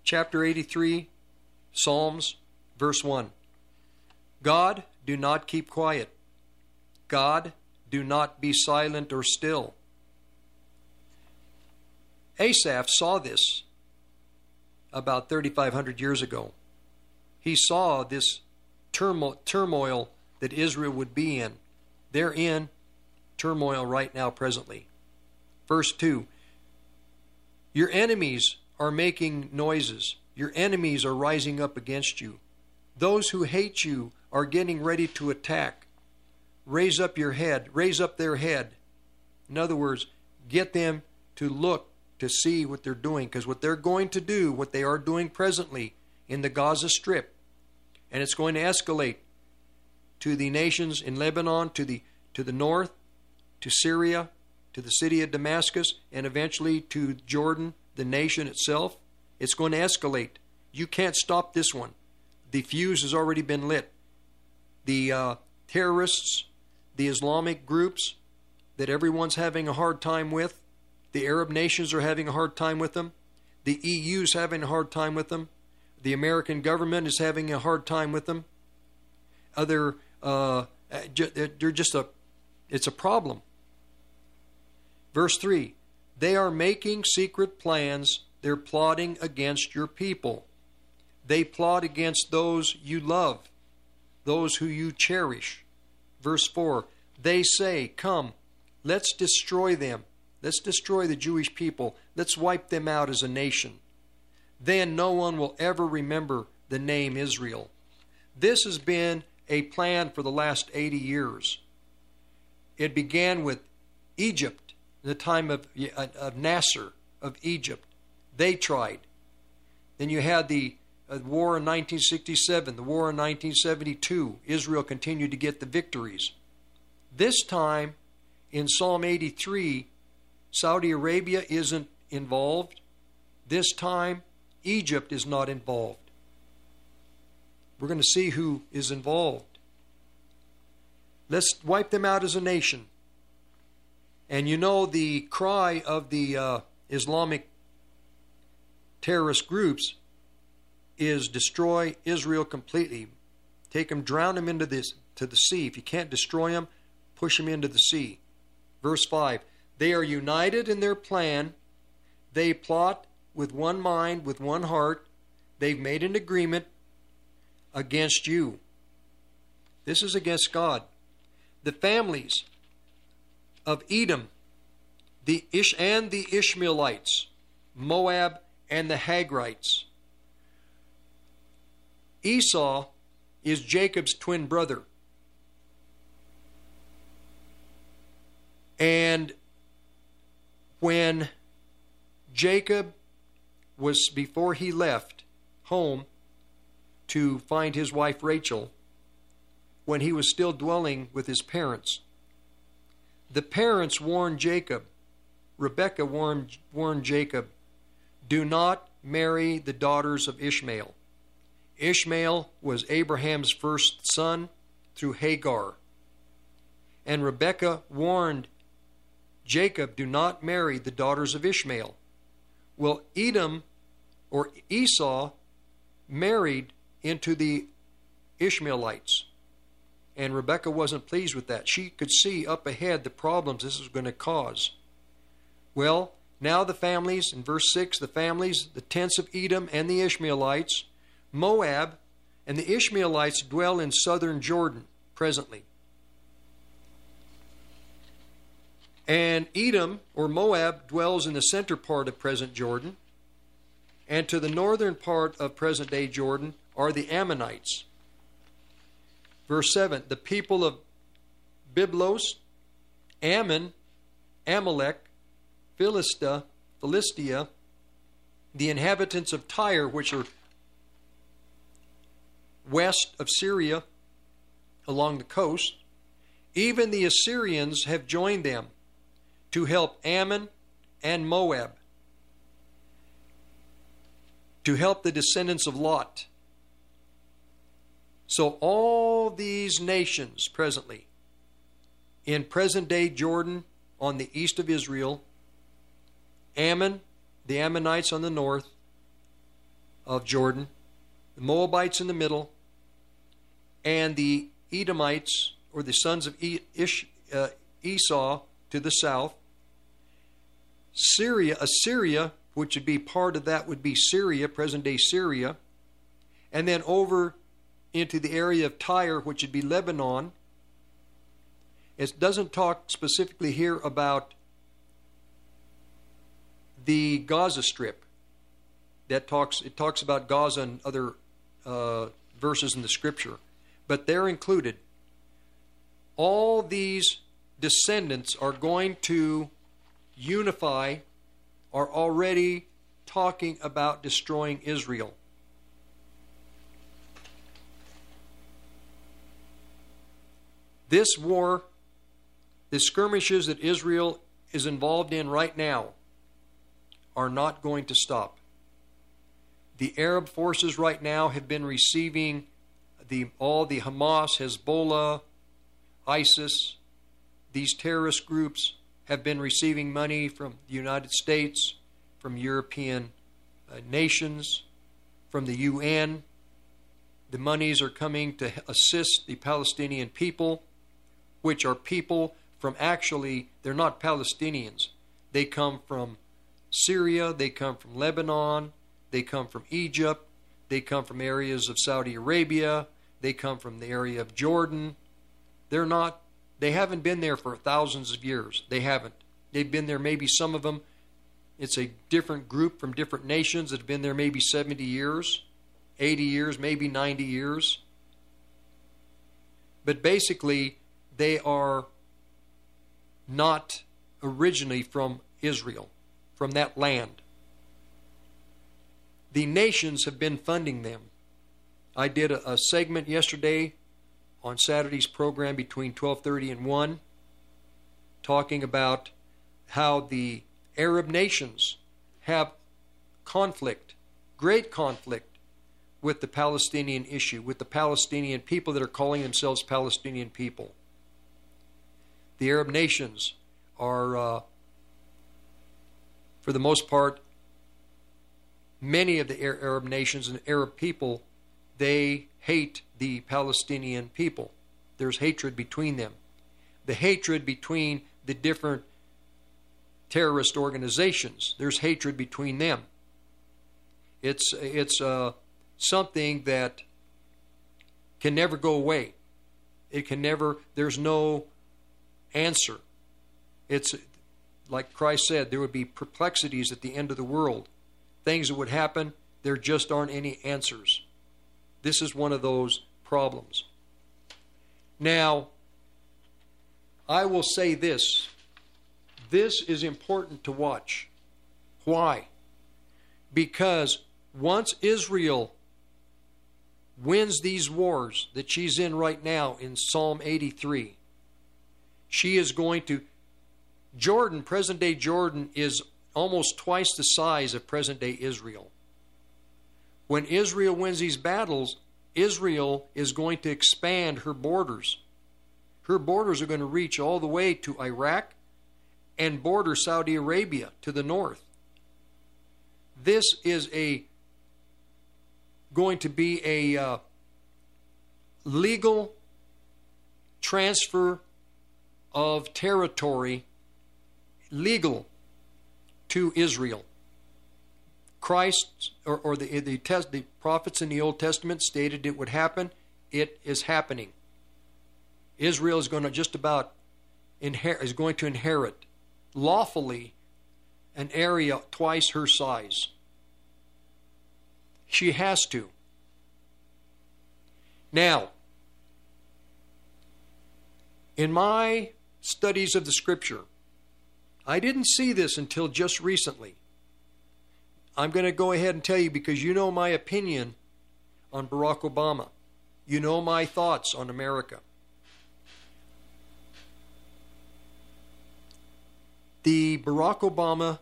chapter 83, Psalms, verse 1. God, do not keep quiet. God, do not be silent or still. Asaph saw this about 3,500 years ago. He saw this turmoil that Israel would be in. They're in turmoil right now, presently. Verse 2, your enemies are making noises. Your enemies are rising up against you. Those who hate you are getting ready to attack. Raise up your head. Raise up their head. In other words, get them to look to see what they're doing, because what they're going to do, what they are doing presently in the Gaza Strip, and it's going to escalate to the nations in Lebanon, to the north, to Syria, to the city of Damascus, and eventually to Jordan, the nation itself. It's going to escalate. You can't stop this one. The fuse has already been lit. The terrorists, the Islamic groups that everyone's having a hard time with, the Arab nations are having a hard time with them. The EU's having a hard time with them. The American government is having a hard time with them. It's a problem. Verse 3, they are making secret plans. They're plotting against your people. They plot against those you love, those who you cherish. Verse 4, they say, come, let's destroy them. Let's destroy the Jewish people. Let's wipe them out as a nation. Then no one will ever remember the name Israel. This has been a plan for the last 80 years. It began with Egypt, in the time of Nasser of Egypt. They tried. Then you had the war in 1967, the war in 1972. Israel continued to get the victories. This time, in Psalm 83, Saudi Arabia isn't involved. This time, Egypt is not involved. We're going to see who is involved. Let's wipe them out as a nation. And you know the cry of the Islamic terrorist groups is destroy Israel completely. Take them, drown them to the sea. If you can't destroy them, push them into the sea. Verse 5. They are united in their plan. They plot with one mind, with one heart. They've made an agreement against you. This is against God. the families of Edom, the Ishmaelites, Moab, and the Hagrites. Esau is Jacob's twin brother. And when Jacob was, before he left home to find his wife Rachel, when he was still dwelling with his parents, the parents warned Jacob, Rebecca warned Jacob, do not marry the daughters of Ishmael. Ishmael was Abraham's first son through Hagar. And Rebecca warned Jacob, do not marry the daughters of Ishmael. Well, Edom, or Esau, married into the Ishmaelites. And Rebecca wasn't pleased with that. She could see up ahead the problems this was going to cause. Well, now the families, in verse 6, the families, the tents of Edom and the Ishmaelites, Moab, and the Ishmaelites dwell in southern Jordan presently. And Edom, or Moab, dwells in the center part of present Jordan. And to the northern part of present-day Jordan are the Ammonites. Verse 7, the people of Byblos, Ammon, Amalek, Philistia, the inhabitants of Tyre, which are west of Syria along the coast, even the Assyrians have joined them to help Ammon and Moab, to help the descendants of Lot. So all these nations presently, in present-day Jordan on the east of Israel, Ammon, the Ammonites on the north of Jordan, the Moabites in the middle, and the Edomites, or the sons of Esau, to the south. Assyria, which would be part of that, would be Syria, present-day Syria, and then over into the area of Tyre, which would be Lebanon. It doesn't talk specifically here about the Gaza Strip. It talks about Gaza and other verses in the Scripture, but they're included. All these descendants are going to unify, are already talking about destroying Israel. This war, the skirmishes that Israel is involved in right now, are not going to stop. The Arab forces right now have been receiving all the Hamas, Hezbollah, ISIS, these terrorist groups have been receiving money from the United States, from European nations, from the UN. The monies are coming to assist the Palestinian people, which are people from, actually, they're not Palestinians. They come from Syria, they come from Lebanon, they come from Egypt, they come from areas of Saudi Arabia, they come from the area of Jordan. They haven't been there for thousands of years. They haven't. They've been there, maybe some of them, it's a different group from different nations that have been there maybe 70 years, 80 years, maybe 90 years. But basically, they are not originally from Israel, from that land. The nations have been funding them. I did a segment yesterday on Saturday's program between 12:30 and 1, talking about how the Arab nations have conflict, great conflict, with the Palestinian issue, with the Palestinian people that are calling themselves Palestinian people. The Arab nations are, for the most part, many of the Arab nations and Arab people, they hate the Palestinian people. There's hatred between them. The hatred between the different terrorist organizations, there's hatred between them. It's something that can never go away. There's no answer. It's like Christ said, there would be perplexities at the end of the world. Things that would happen, there just aren't any answers. This is one of those problems. Now, I will say this. This is important to watch. Why? Because once Israel wins these wars that she's in right now in Psalm 83, she is going to... Jordan, present-day Jordan, is almost twice the size of present-day Israel. When Israel wins these battles, Israel is going to expand her borders. Her borders are going to reach all the way to Iraq and border Saudi Arabia to the north. This is going to be a legal transfer of territory, legal, to Israel. Christ, the prophets in the Old Testament stated it would happen. It is happening. Israel is going to inherit lawfully an area twice her size. She has to. Now, in my studies of the Scripture, I didn't see this until just recently. I'm going to go ahead and tell you, because you know my opinion on Barack Obama. You know my thoughts on America. The Barack Obama,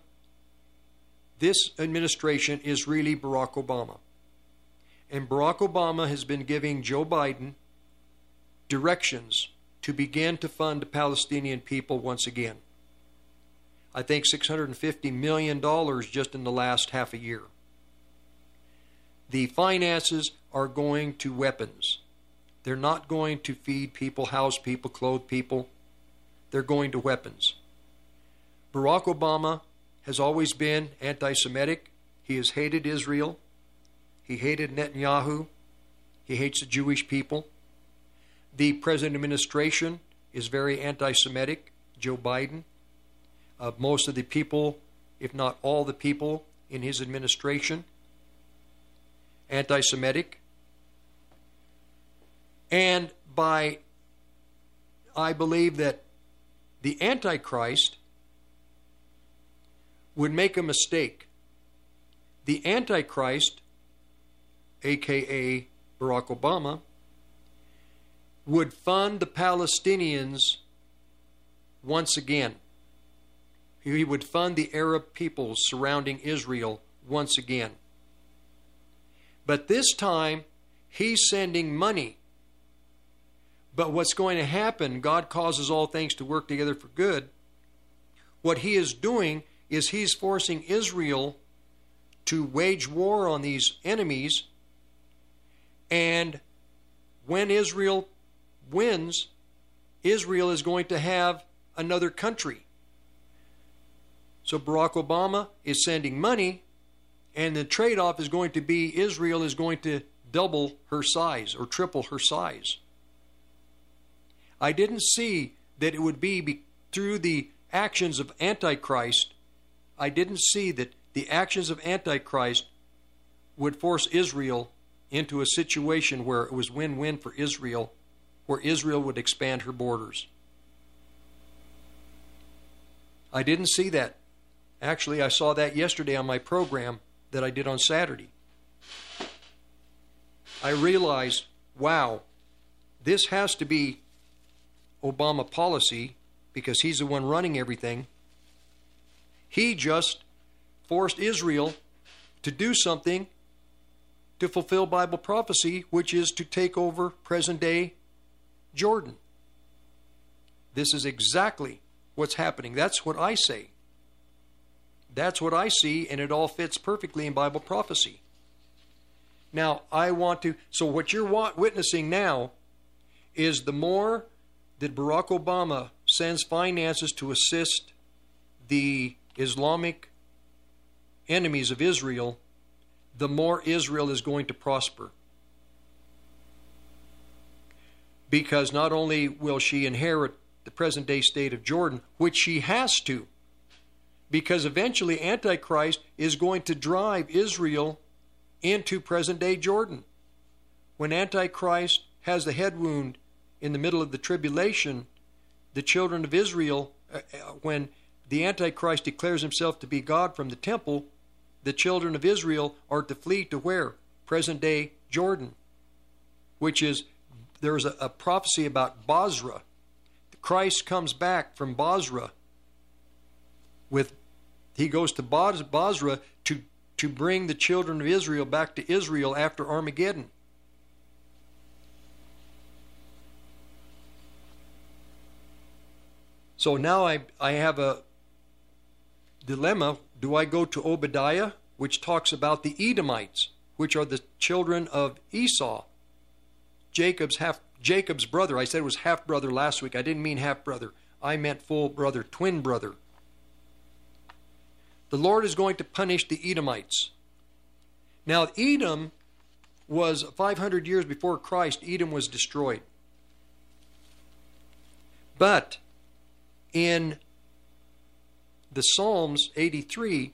this administration is really Barack Obama. And Barack Obama has been giving Joe Biden directions to begin to fund the Palestinian people once again. I think $650 million just in the last half a year. The finances are going to weapons. They're not going to feed people, house people, clothe people. They're going to weapons. Barack Obama has always been anti-Semitic. He has hated Israel. He hated Netanyahu. He hates the Jewish people. The present administration is very anti-Semitic, Joe Biden. Most of the people, if not all the people in his administration, anti-Semitic. And I believe that the Antichrist would make a mistake. The Antichrist, a.k.a. Barack Obama, would fund the Palestinians once again. He would fund the Arab peoples surrounding Israel once again. But this time, he's sending money. But what's going to happen, God causes all things to work together for good. What he is doing is he's forcing Israel to wage war on these enemies. And when Israel wins, Israel is going to have another country. So Barack Obama is sending money, and the trade-off is going to be Israel is going to double her size or triple her size. I didn't see that it would be through the actions of Antichrist. I didn't see that the actions of Antichrist would force Israel into a situation where it was win-win for Israel, where Israel would expand her borders. I didn't see that. Actually, I saw that yesterday on my program that I did on Saturday. I realized, wow, this has to be Obama policy, because he's the one running everything. He just forced Israel to do something to fulfill Bible prophecy, which is to take over present-day Jordan. This is exactly what's happening. That's what I say. That's what I see, and it all fits perfectly in Bible prophecy. Now, so what you're witnessing now is the more that Barack Obama sends finances to assist the Islamic enemies of Israel, the more Israel is going to prosper. Because not only will she inherit the present-day state of Jordan, which he has to, because eventually Antichrist is going to drive Israel into present-day Jordan. When Antichrist has the head wound in the middle of the tribulation, the children of Israel, when the Antichrist declares himself to be God from the temple, the children of Israel are to flee to where? Present-day Jordan, which is, there's a prophecy about Basra. Christ comes back from Basra. He goes to Basra to bring the children of Israel back to Israel after Armageddon. So now I have a dilemma. Do I go to Obadiah, which talks about the Edomites, which are the children of Esau, Jacob's brother. I said it was half-brother last week. I didn't mean half-brother. I meant full brother, twin brother. The Lord is going to punish the Edomites. Now, Edom was 500 years before Christ. Edom was destroyed. But in the Psalms 83,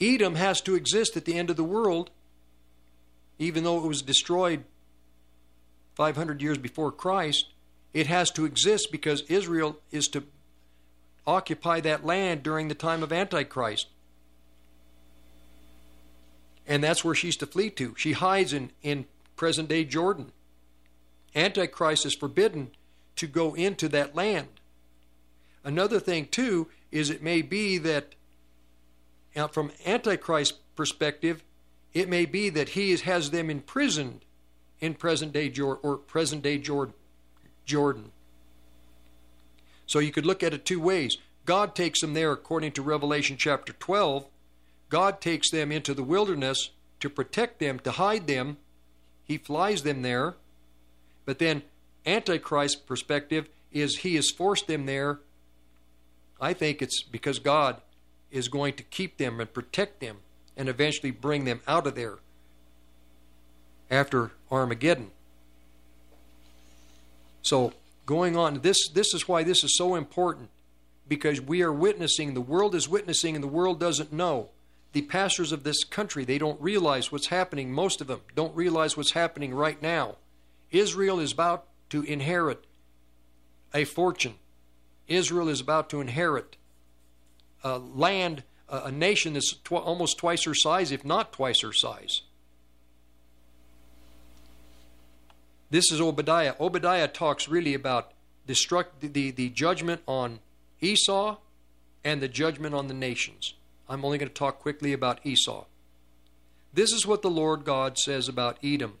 Edom has to exist at the end of the world, even though it was destroyed 500 years before Christ. It has to exist because Israel is to occupy that land during the time of Antichrist. And that's where she's to flee to. She hides in present-day Jordan. Antichrist is forbidden to go into that land. Another thing, too, is it may be that from Antichrist's perspective, it may be that he has them imprisoned in present-day Jordan. So you could look at it two ways. God takes them there, according to Revelation chapter 12. God takes them into the wilderness to protect them, to hide them. He flies them there. But then Antichrist's perspective is he has forced them there. I think it's because God is going to keep them and protect them, and eventually bring them out of there after Armageddon. So going on, this is why this is so important, because we are witnessing, the world is witnessing, and the world doesn't know. The pastors of this country, they don't realize what's happening. Most of them don't realize what's happening right now. Israel is about to inherit a fortune. Israel is about to inherit land, a nation that's almost twice her size, if not twice her size. This is Obadiah. Obadiah talks really about the judgment on Esau and the judgment on the nations. I'm only going to talk quickly about Esau. This is what the Lord God says about Edom,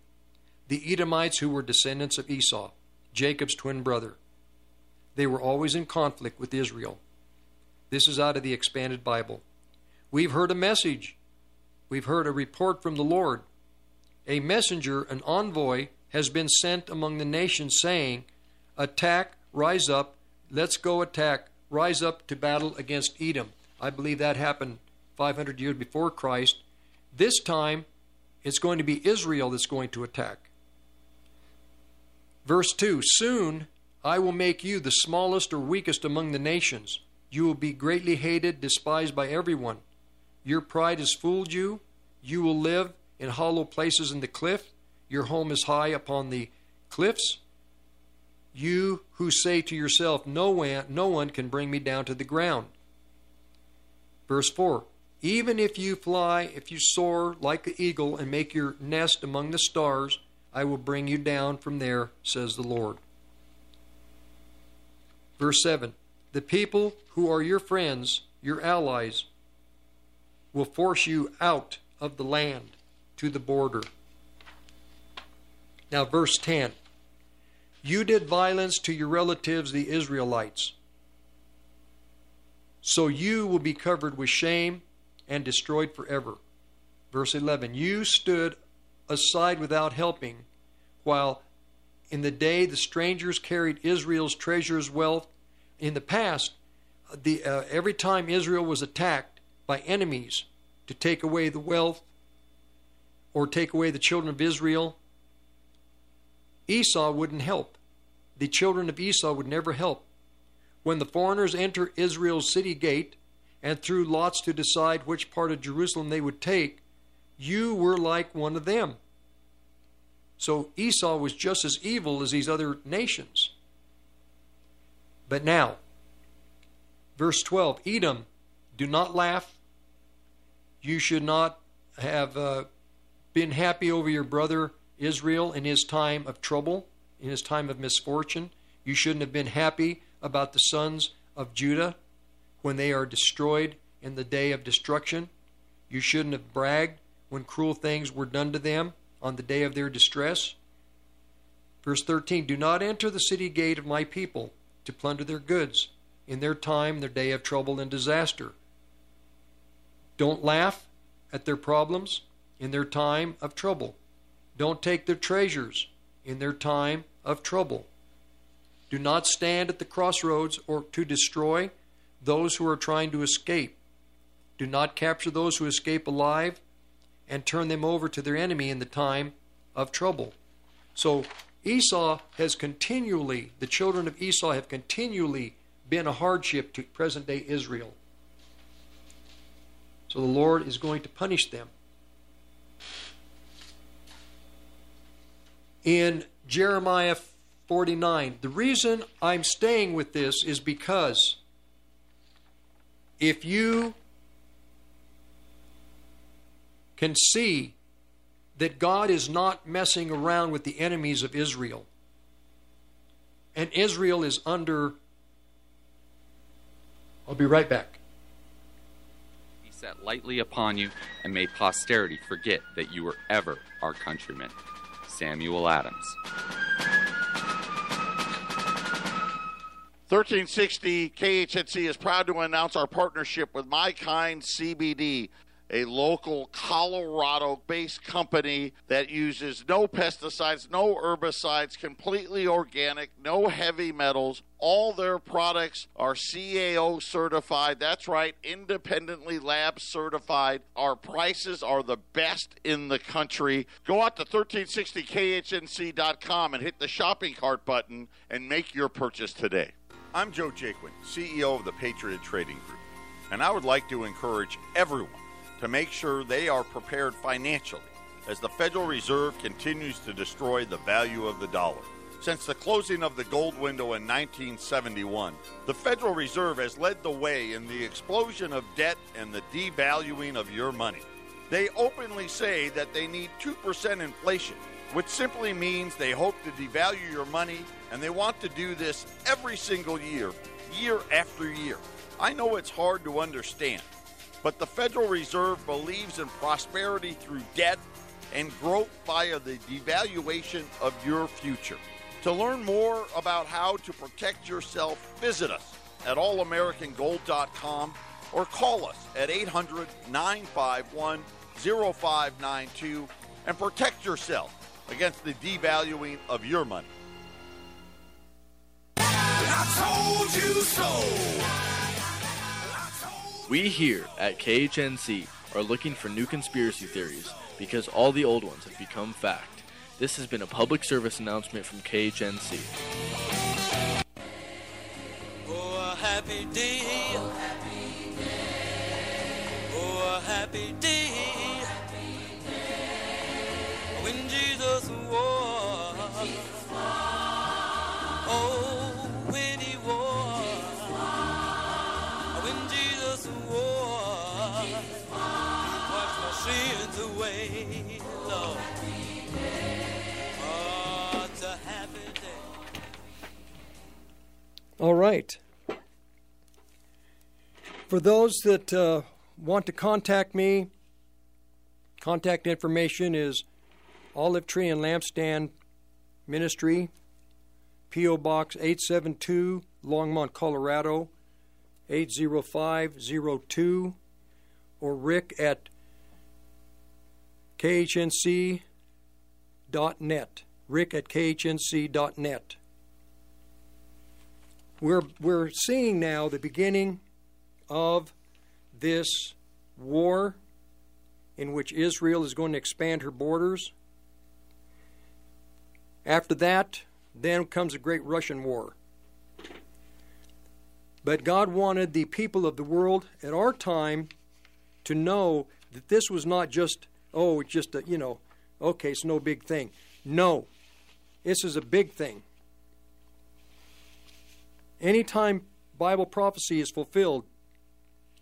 the Edomites who were descendants of Esau, Jacob's twin brother. They were always in conflict with Israel. This is out of the Expanded Bible. We've heard a message. We've heard a report from the Lord. A messenger, an envoy, has been sent among the nations saying, attack, rise up, let's go attack, rise up to battle against Edom. I believe that happened 500 years before Christ. This time, it's going to be Israel that's going to attack. Verse 2, soon I will make you the smallest or weakest among the nations. You will be greatly hated, despised by everyone. Your pride has fooled you. You will live in hollow places in the cliff. Your home is high upon the cliffs. You who say to yourself, no one can bring me down to the ground. Verse 4, even if you fly, if you soar like the eagle and make your nest among the stars, I will bring you down from there, says the Lord. Verse 7, the people who are your friends, your allies, will force you out of the land to the border. Now, verse 10. You did violence to your relatives, the Israelites. So you will be covered with shame and destroyed forever. Verse 11. You stood aside without helping, while in the day the strangers carried Israel's treasures, wealth. In the past, every time Israel was attacked by enemies to take away the wealth or take away the children of Israel, Esau wouldn't help. the children of Esau would never help. When the foreigners enter Israel's city gate and threw lots to decide which part of Jerusalem they would take, you were like one of them. So Esau was just as evil as these other nations. But now, verse 12, Edom, do not laugh. You should not have been happy over your brother Israel in his time of trouble, in his time of misfortune. You shouldn't have been happy about the sons of Judah when they are destroyed in the day of destruction. You shouldn't have bragged when cruel things were done to them on the day of their distress. Verse 13, do not enter the city gate of my people to plunder their goods in their time, their day of trouble and disaster. Don't laugh at their problems in their time of trouble. Don't take their treasures in their time of trouble. Do not stand at the crossroads or to destroy those who are trying to escape. Do not capture those who escape alive and turn them over to their enemy in the time of trouble. So Esau has continually, the children of Esau have continually been a hardship to present-day Israel. So the Lord is going to punish them. In Jeremiah 49, the reason I'm staying with this is because if you can see that God is not messing around with the enemies of Israel, and Israel is under... I'll be right back. He sat lightly upon you and made posterity forget that you were ever our countrymen. Samuel Adams. 1360 KHNC is proud to announce our partnership with My Kind CBD, a local Colorado-based company that uses no pesticides, no herbicides, completely organic, no heavy metals. All their products are CAO certified. That's right, independently lab certified. Our prices are the best in the country. Go out to 1360KHNC.com and hit the shopping cart button and make your purchase today. I'm Joe Jaquin, CEO of the Patriot Trading Group, and I would like to encourage everyone to make sure they are prepared financially as the Federal Reserve continues to destroy the value of the dollar. Since the closing of the gold window in 1971, the Federal Reserve has led the way in the explosion of debt and the devaluing of your money. They openly say that they need 2% inflation, which simply means they hope to devalue your money, and they want to do this every single year, year after year. I know it's hard to understand, but the Federal Reserve believes in prosperity through debt and growth via the devaluation of your future. To learn more about how to protect yourself, visit us at allamericangold.com or call us at 800-951-0592 and protect yourself against the devaluing of your money. I told you so. We here at KHNC are looking for new conspiracy theories because all the old ones have become fact. This has been a public service announcement from KHNC. Oh, a happy day. Oh, happy day. Oh, happy day. Oh, happy day. When Jesus was. When Jesus was. Oh, when he was. All right. For those that want to contact me, contact information is Olive Tree and Lampstand Ministry, P.O. Box 872, Longmont, Colorado, 80502, or Rick at KHNC.net. Rick at KHNC.net. We're seeing now the beginning of this war in which Israel is going to expand her borders. After that, Then comes the Great Russian War. But God wanted the people of the world at our time to know that this was not just, oh, just a, you know, okay, it's no big thing. No, this is a big thing. Anytime Bible prophecy is fulfilled,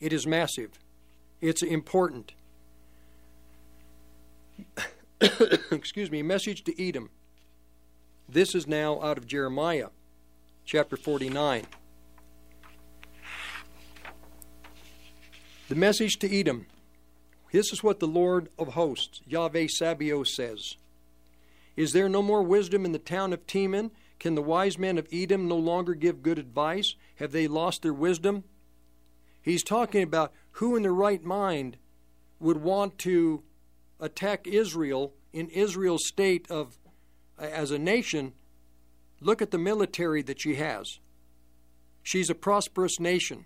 it is massive. It's important. Excuse me, message to Edom. This is now out of Jeremiah, chapter 49. The message to Edom. This is what the Lord of hosts, Yahweh Sabaoth, says. Is there no more wisdom in the town of Teman? Can the wise men of Edom no longer give good advice? Have they lost their wisdom? He's talking about who in their right mind would want to attack Israel in Israel's state of, as a nation. Look at the military that she has. She's a prosperous nation.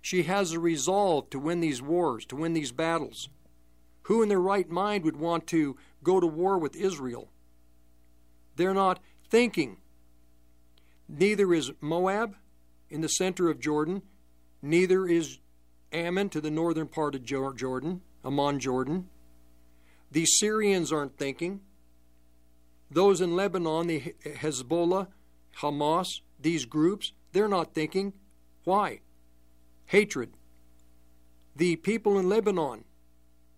She has a resolve to win these wars, to win these battles. Who in their right mind would want to go to war with Israel? They're not thinking. Neither is Moab in the center of Jordan. Neither is Ammon to the northern part of Jordan, Ammon, Jordan. The Syrians aren't thinking. Those in Lebanon, the Hezbollah, Hamas, these groups, they're not thinking. Why? Hatred. The people in Lebanon,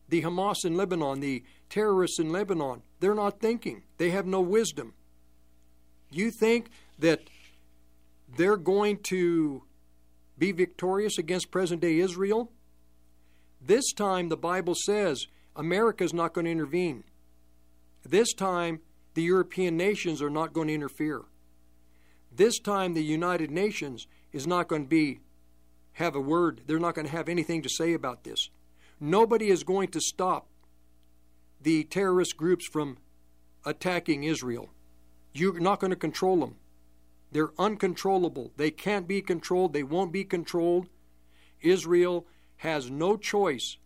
the Hamas in Lebanon, the terrorists in Lebanon, they're not thinking. They have no wisdom. You think that they're going to be victorious against present-day Israel? This time, the Bible says, America's not going to intervene. This time, the European nations are not going to interfere. This time, the United Nations is not going to have a word. They're not going to have anything to say about this. Nobody is going to stop the terrorist groups from attacking Israel. You're not going to control them. They're uncontrollable. They can't be controlled. They won't be controlled. Israel has no choice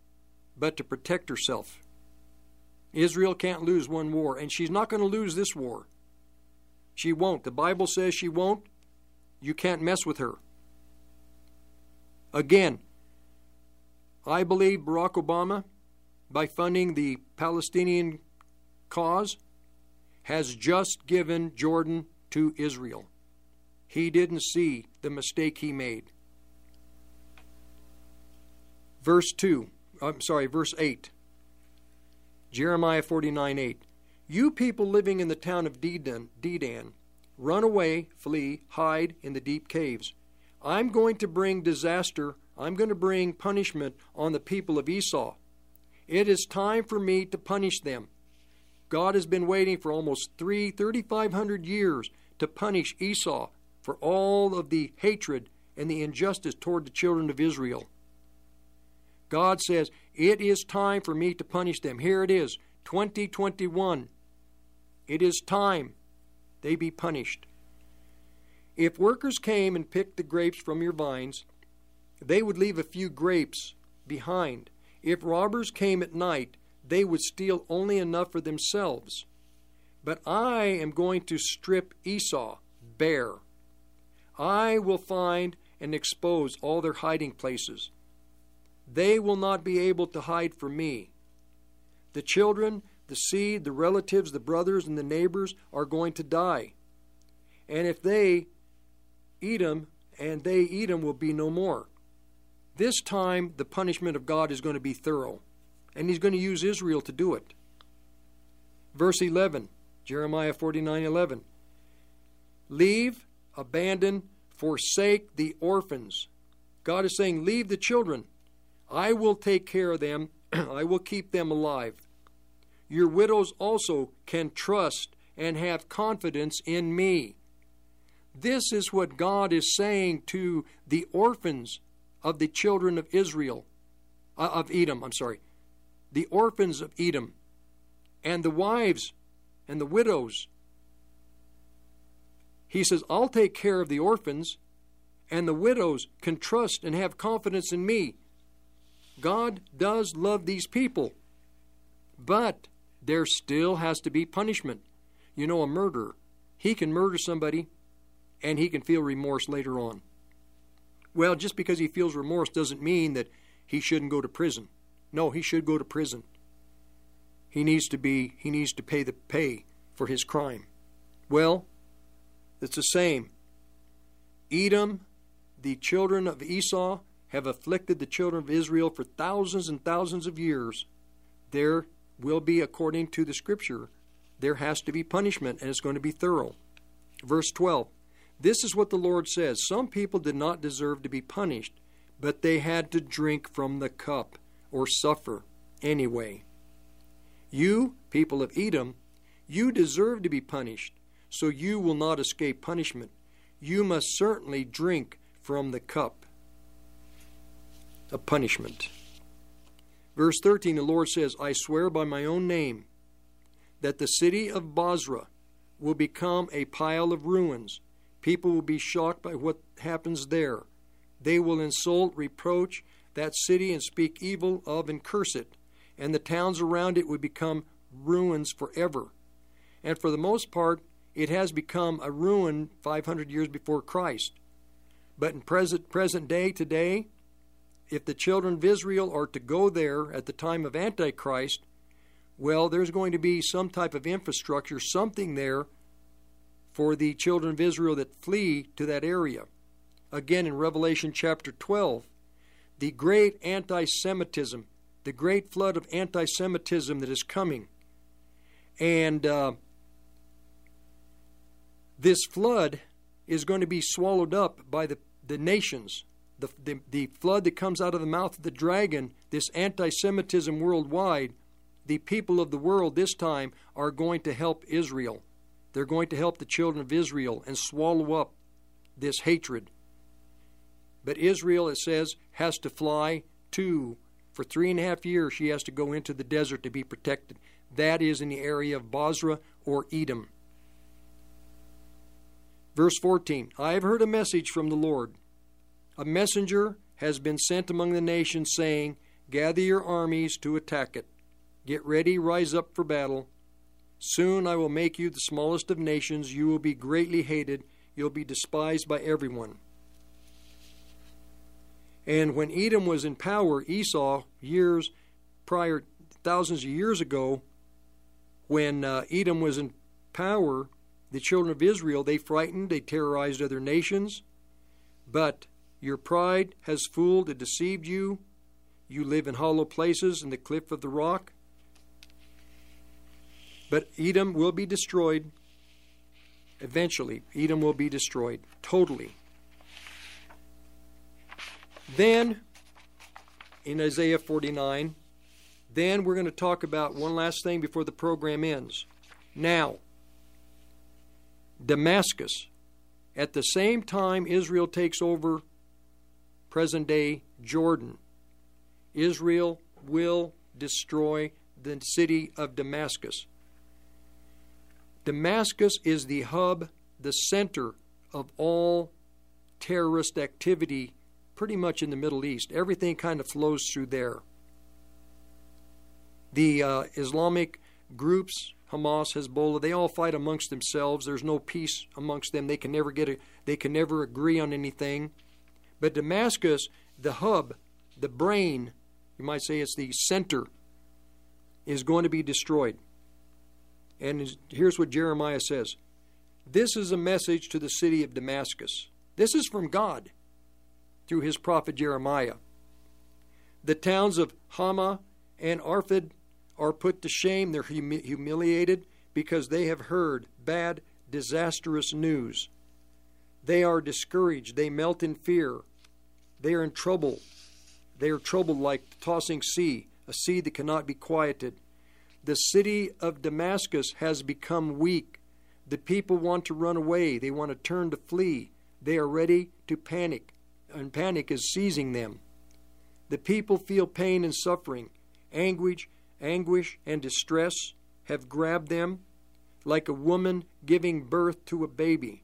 but to protect herself. Israel can't lose one war, and she's not going to lose this war. She won't. The Bible says she won't. You can't mess with her. Again, I believe Barack Obama, by funding the Palestinian cause, has just given Jordan to Israel. He didn't see the mistake he made. Verse 8. Jeremiah 49:8. You people living in the town of Dedan, run away, flee, hide in the deep caves. I'm going to bring disaster. I'm going to bring punishment on the people of Esau. It is time for me to punish them. God has been waiting for almost 3,500 years to punish Esau for all of the hatred and the injustice toward the children of Israel. God says, it is time for me to punish them. Here it is, 2021. It is time they be punished. If workers came and picked the grapes from your vines, they would leave a few grapes behind. If robbers came at night, they would steal only enough for themselves. But I am going to strip Esau bare. I will find and expose all their hiding places. They will not be able to hide from me. The children, the seed, the relatives, the brothers, and the neighbors are going to die. And if they eat them, and they eat them, will be no more. This time, the punishment of God is going to be thorough. And he's going to use Israel to do it. Verse 11, Jeremiah 49:11. Leave, abandon, forsake the orphans. God is saying, leave the children. I will take care of them. I will keep them alive. Your widows also can trust and have confidence in me. This is what God is saying to the orphans of the children of Israel, the orphans of Edom, and the wives and the widows. He says, I'll take care of the orphans, and the widows can trust and have confidence in me. God does love these people, but there still has to be punishment. You know, a murderer, He can murder somebody, and he can feel remorse later on. Well, just because he feels remorse doesn't mean that he shouldn't go to prison. No, he should go to prison. He needs to pay the pay for his crime. Well, it's the same. Edom, the children of Esau, have afflicted the children of Israel for thousands and thousands of years. There will be, according to the Scripture, there has to be punishment, and it's going to be thorough. Verse 12, this is what the Lord says. Some people did not deserve to be punished, but they had to drink from the cup or suffer anyway. You, people of Edom, you deserve to be punished, so you will not escape punishment. You must certainly drink from the cup of punishment. Verse 13, the Lord says, I swear by my own name that the city of Basra will become a pile of ruins. People will be shocked by what happens there. They will insult, reproach that city and speak evil of and curse it. And the towns around it would become ruins forever. And for the most part, it has become a ruin 500 years before Christ. But in present day, today, if the children of Israel are to go there at the time of Antichrist, well, there's going to be some type of infrastructure, something there for the children of Israel that flee to that area. Again, in Revelation chapter 12, the great anti-Semitism, the great flood of anti-Semitism that is coming. And this flood is going to be swallowed up by the nations. The flood that comes out of the mouth of the dragon, this anti-Semitism worldwide, the people of the world this time are going to help Israel. They're going to help the children of Israel and swallow up this hatred. But Israel, it says, has to fly to, for 3.5 years, she has to go into the desert to be protected. That is in the area of Basra or Edom. Verse 14, I have heard a message from the Lord. A messenger has been sent among the nations saying, gather your armies to attack it. Get ready, rise up for battle. Soon I will make you the smallest of nations. You will be greatly hated. You'll be despised by everyone. And when Edom was in power, Esau, years prior, thousands of years ago, when Edom was in power, the children of Israel, they frightened, they terrorized other nations. But your pride has fooled and deceived you. You live in hollow places in the cliff of the rock. But Edom will be destroyed. Eventually, Edom will be destroyed totally. Then, in Isaiah 49, then we're going to talk about one last thing before the program ends. Now, Damascus, at the same time Israel takes over present-day Jordan, Israel will destroy the city of Damascus. Damascus is the hub, the center of all terrorist activity pretty much in the Middle East. Everything kind of flows through there. The Islamic groups, Hamas, Hezbollah, they all fight amongst themselves. There's no peace amongst them. They can never agree on anything. But Damascus, the hub, the brain, you might say it's the center, is going to be destroyed. And here's what Jeremiah says. This is a message to the city of Damascus. This is from God through his prophet Jeremiah. The towns of Hama and Arphad are put to shame. They're humiliated because they have heard bad, disastrous news. They are discouraged. They melt in fear. They are in trouble. They are troubled like the tossing sea, a sea that cannot be quieted. The city of Damascus has become weak. The people want to run away. They want to turn to flee. They are ready to panic, and panic is seizing them. The people feel pain and suffering. Anguish and distress have grabbed them like a woman giving birth to a baby.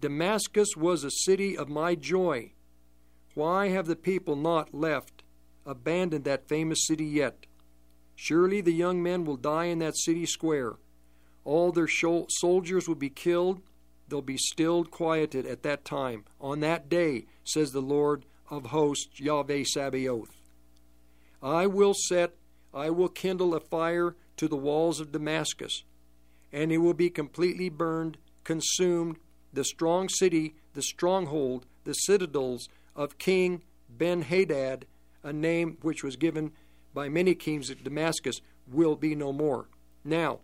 Damascus was a city of my joy. Why have the people not abandoned that famous city yet? Surely the young men will die in that city square. All their soldiers will be killed. They'll be stilled, quieted at that time. On that day, says the Lord of hosts, Yahweh Sabaoth, I will kindle a fire to the walls of Damascus, and it will be completely burned, consumed, the strong city, the stronghold, the citadels of King Ben-Hadad, a name which was given by many kings at Damascus, will be no more. Now,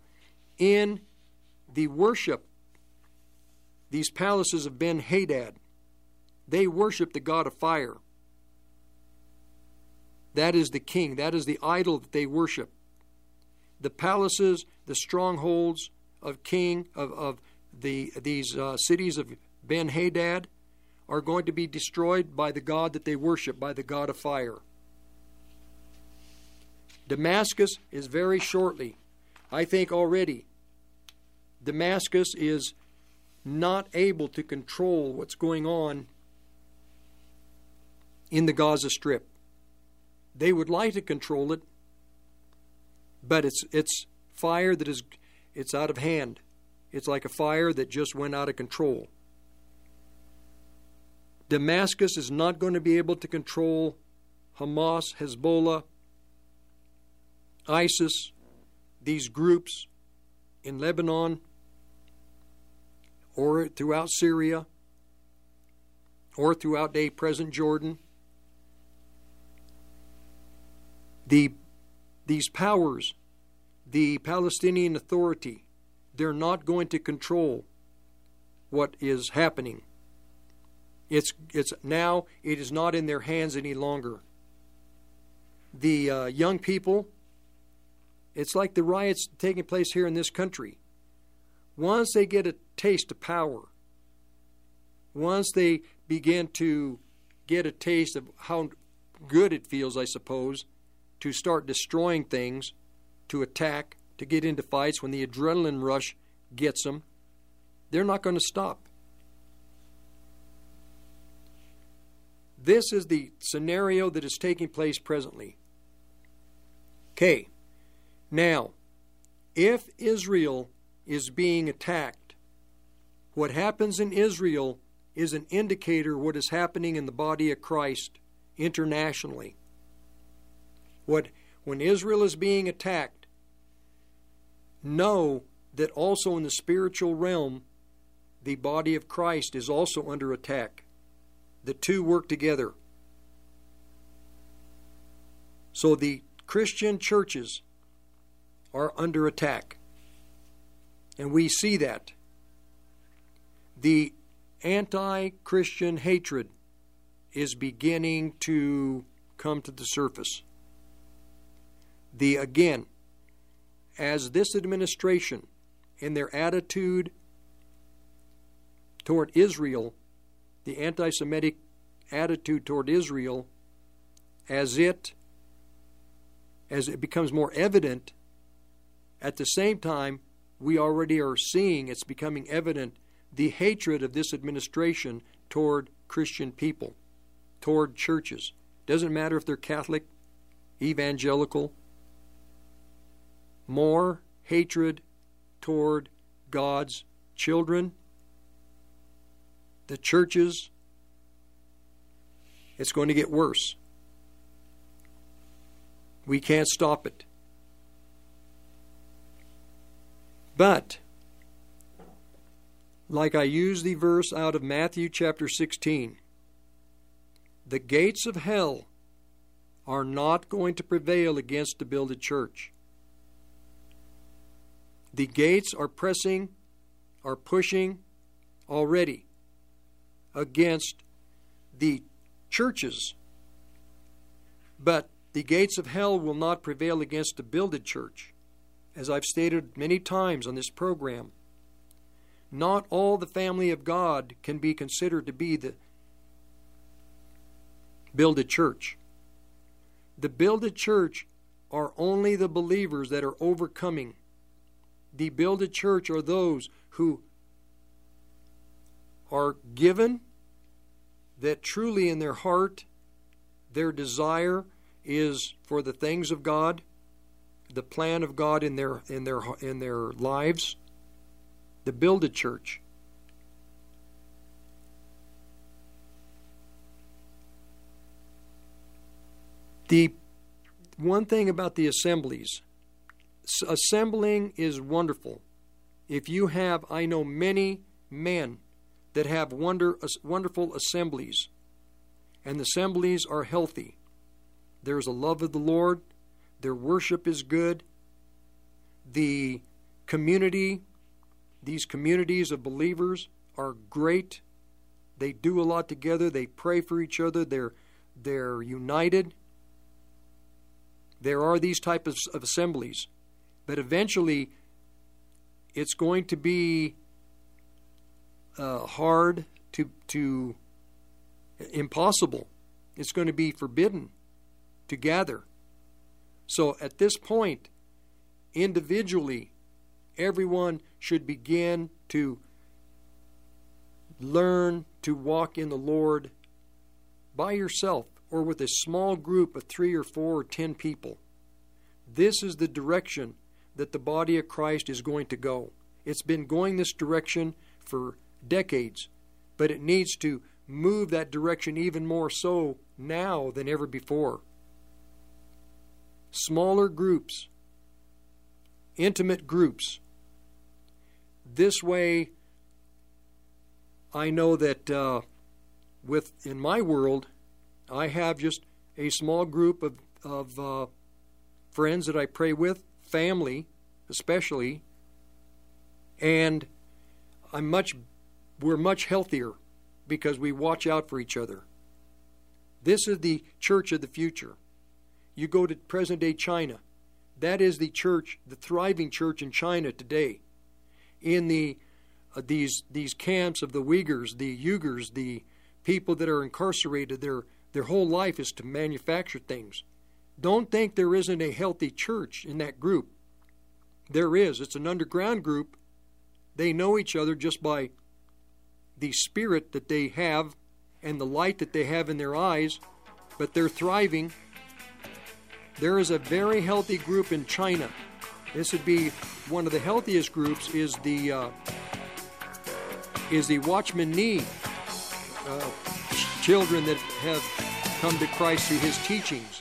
in the worship, these palaces of Ben-Hadad, they worship the god of fire. That is the king. That is the idol that they worship. The palaces, the strongholds of these cities of Ben-Hadad are going to be destroyed by the god that they worship, by the god of fire. Damascus is very shortly. I think already Damascus is not able to control what's going on in the Gaza Strip. They would like to control it, but it's fire that is, it's out of hand. It's like a fire that just went out of control. Damascus is not going to be able to control Hamas, Hezbollah, ISIS, these groups in Lebanon or throughout Syria or throughout the present Jordan. These powers, the Palestinian Authority, they're not going to control what is happening. It is not in their hands any longer. The young people, it's like the riots taking place here in this country. Once they get a taste of power, once they begin to get a taste of how good it feels, I suppose, to start destroying things, to attack, to get into fights, when the adrenaline rush gets them, they're not going to stop. This is the scenario that is taking place presently. Okay. Now, if Israel is being attacked, what happens in Israel is an indicator of what is happening in the body of Christ internationally. When Israel is being attacked, know that also in the spiritual realm, the body of Christ is also under attack. The two work together. So the Christian churches are under attack. And we see that. The anti-Christian hatred is beginning to come to the surface. Again, as this administration and their attitude toward Israel, the anti-Semitic attitude toward Israel, as it becomes more evident, at the same time, we already are seeing, it's becoming evident, the hatred of this administration toward Christian people, toward churches. Doesn't matter if they're Catholic, evangelical. More hatred toward God's children, the churches. It's going to get worse. We can't stop it. But, like I use the verse out of Matthew chapter 16, the gates of hell are not going to prevail against the builded church. The gates are pressing, are pushing already against the churches. But the gates of hell will not prevail against the builded church. As I've stated many times on this program, not all the family of God can be considered to be the builded church. The builded church are only the believers that are overcoming. The builded church are those who are given, that truly in their heart, their desire is for the things of God, the plan of God in their lives, to build a church. The one thing about the assemblies, assembling is wonderful. If you have, I know many men that have wonderful assemblies, and the assemblies are healthy. There's a love of the Lord. Their worship is good. The community, these communities of believers are great. They do a lot together. They pray for each other. They're united. There are these types of assemblies, but eventually it's going to be hard to impossible. It's going to be forbidden to gather. So at this point, individually, everyone should begin to learn to walk in the Lord by yourself or with a small group of 3 or 4 or 10 people. This is the direction that the body of Christ is going to go. It's been going this direction for decades, but it needs to move that direction even more so now than ever before. Smaller groups, intimate groups. This way, I know that in my world, I have just a small group of friends that I pray with, family especially, and we're much healthier because we watch out for each other. This is the church of the future. You go to present-day China. That is the church, the thriving church in China today. In the these camps of the Uyghurs, the Uyghurs, the people that are incarcerated, their whole life is to manufacture things. Don't think there isn't a healthy church in that group. There is. It's an underground group. They know each other just by the spirit that they have and the light that they have in their eyes, but they're thriving. There is a very healthy group in China. This would be one of the healthiest groups, is the Watchman Nee children that have come to Christ through his teachings.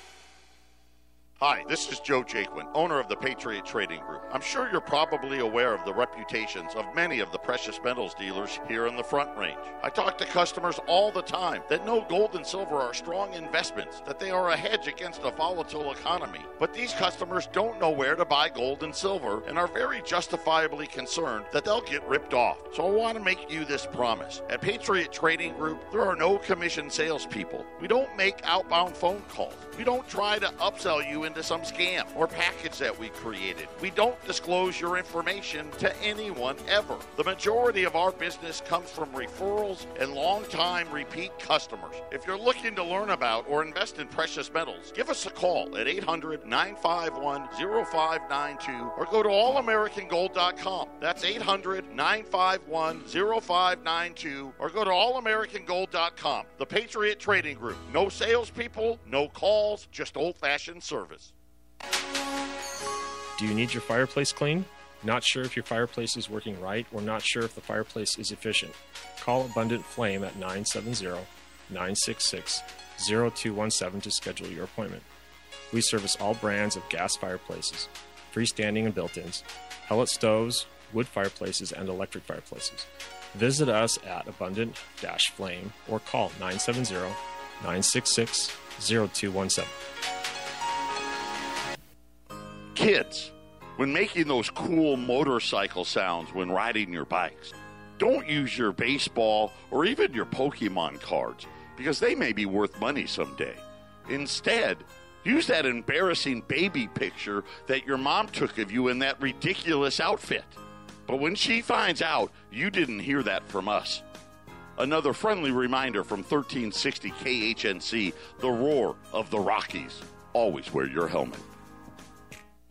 Hi, this is Joe Jaquin, owner of the Patriot Trading Group. I'm sure you're probably aware of the reputations of many of the precious metals dealers here in the Front Range. I talk to customers all the time that know gold and silver are strong investments, that they are a hedge against a volatile economy. But these customers don't know where to buy gold and silver and are very justifiably concerned that they'll get ripped off. So I want to make you this promise. At Patriot Trading Group, there are no commission salespeople. We don't make outbound phone calls. We don't try to upsell you into some scam or package that we created. We don't disclose your information to anyone ever. The majority of our business comes from referrals and long-time repeat customers. If you're looking to learn about or invest in precious metals, give us a call at 800-951-0592 or go to allamericangold.com. That's 800-951-0592 or go to allamericangold.com. The Patriot Trading Group. No salespeople, no calls, just old-fashioned service. Do you need your fireplace cleaned? Not sure if your fireplace is working right or not sure if the fireplace is efficient? Call Abundant Flame at 970-966-0217 to schedule your appointment. We service all brands of gas fireplaces, freestanding and built-ins, pellet stoves, wood fireplaces, and electric fireplaces. Visit us at Abundant-Flame or call 970-966-0217. Kids, when making those cool motorcycle sounds when riding your bikes, don't use your baseball or even your Pokemon cards because they may be worth money someday. Instead, use that embarrassing baby picture that your mom took of you in that ridiculous outfit. But when she finds out, you didn't hear that from us. Another friendly reminder from 1360 KHNC, the roar of the Rockies. Always wear your helmet.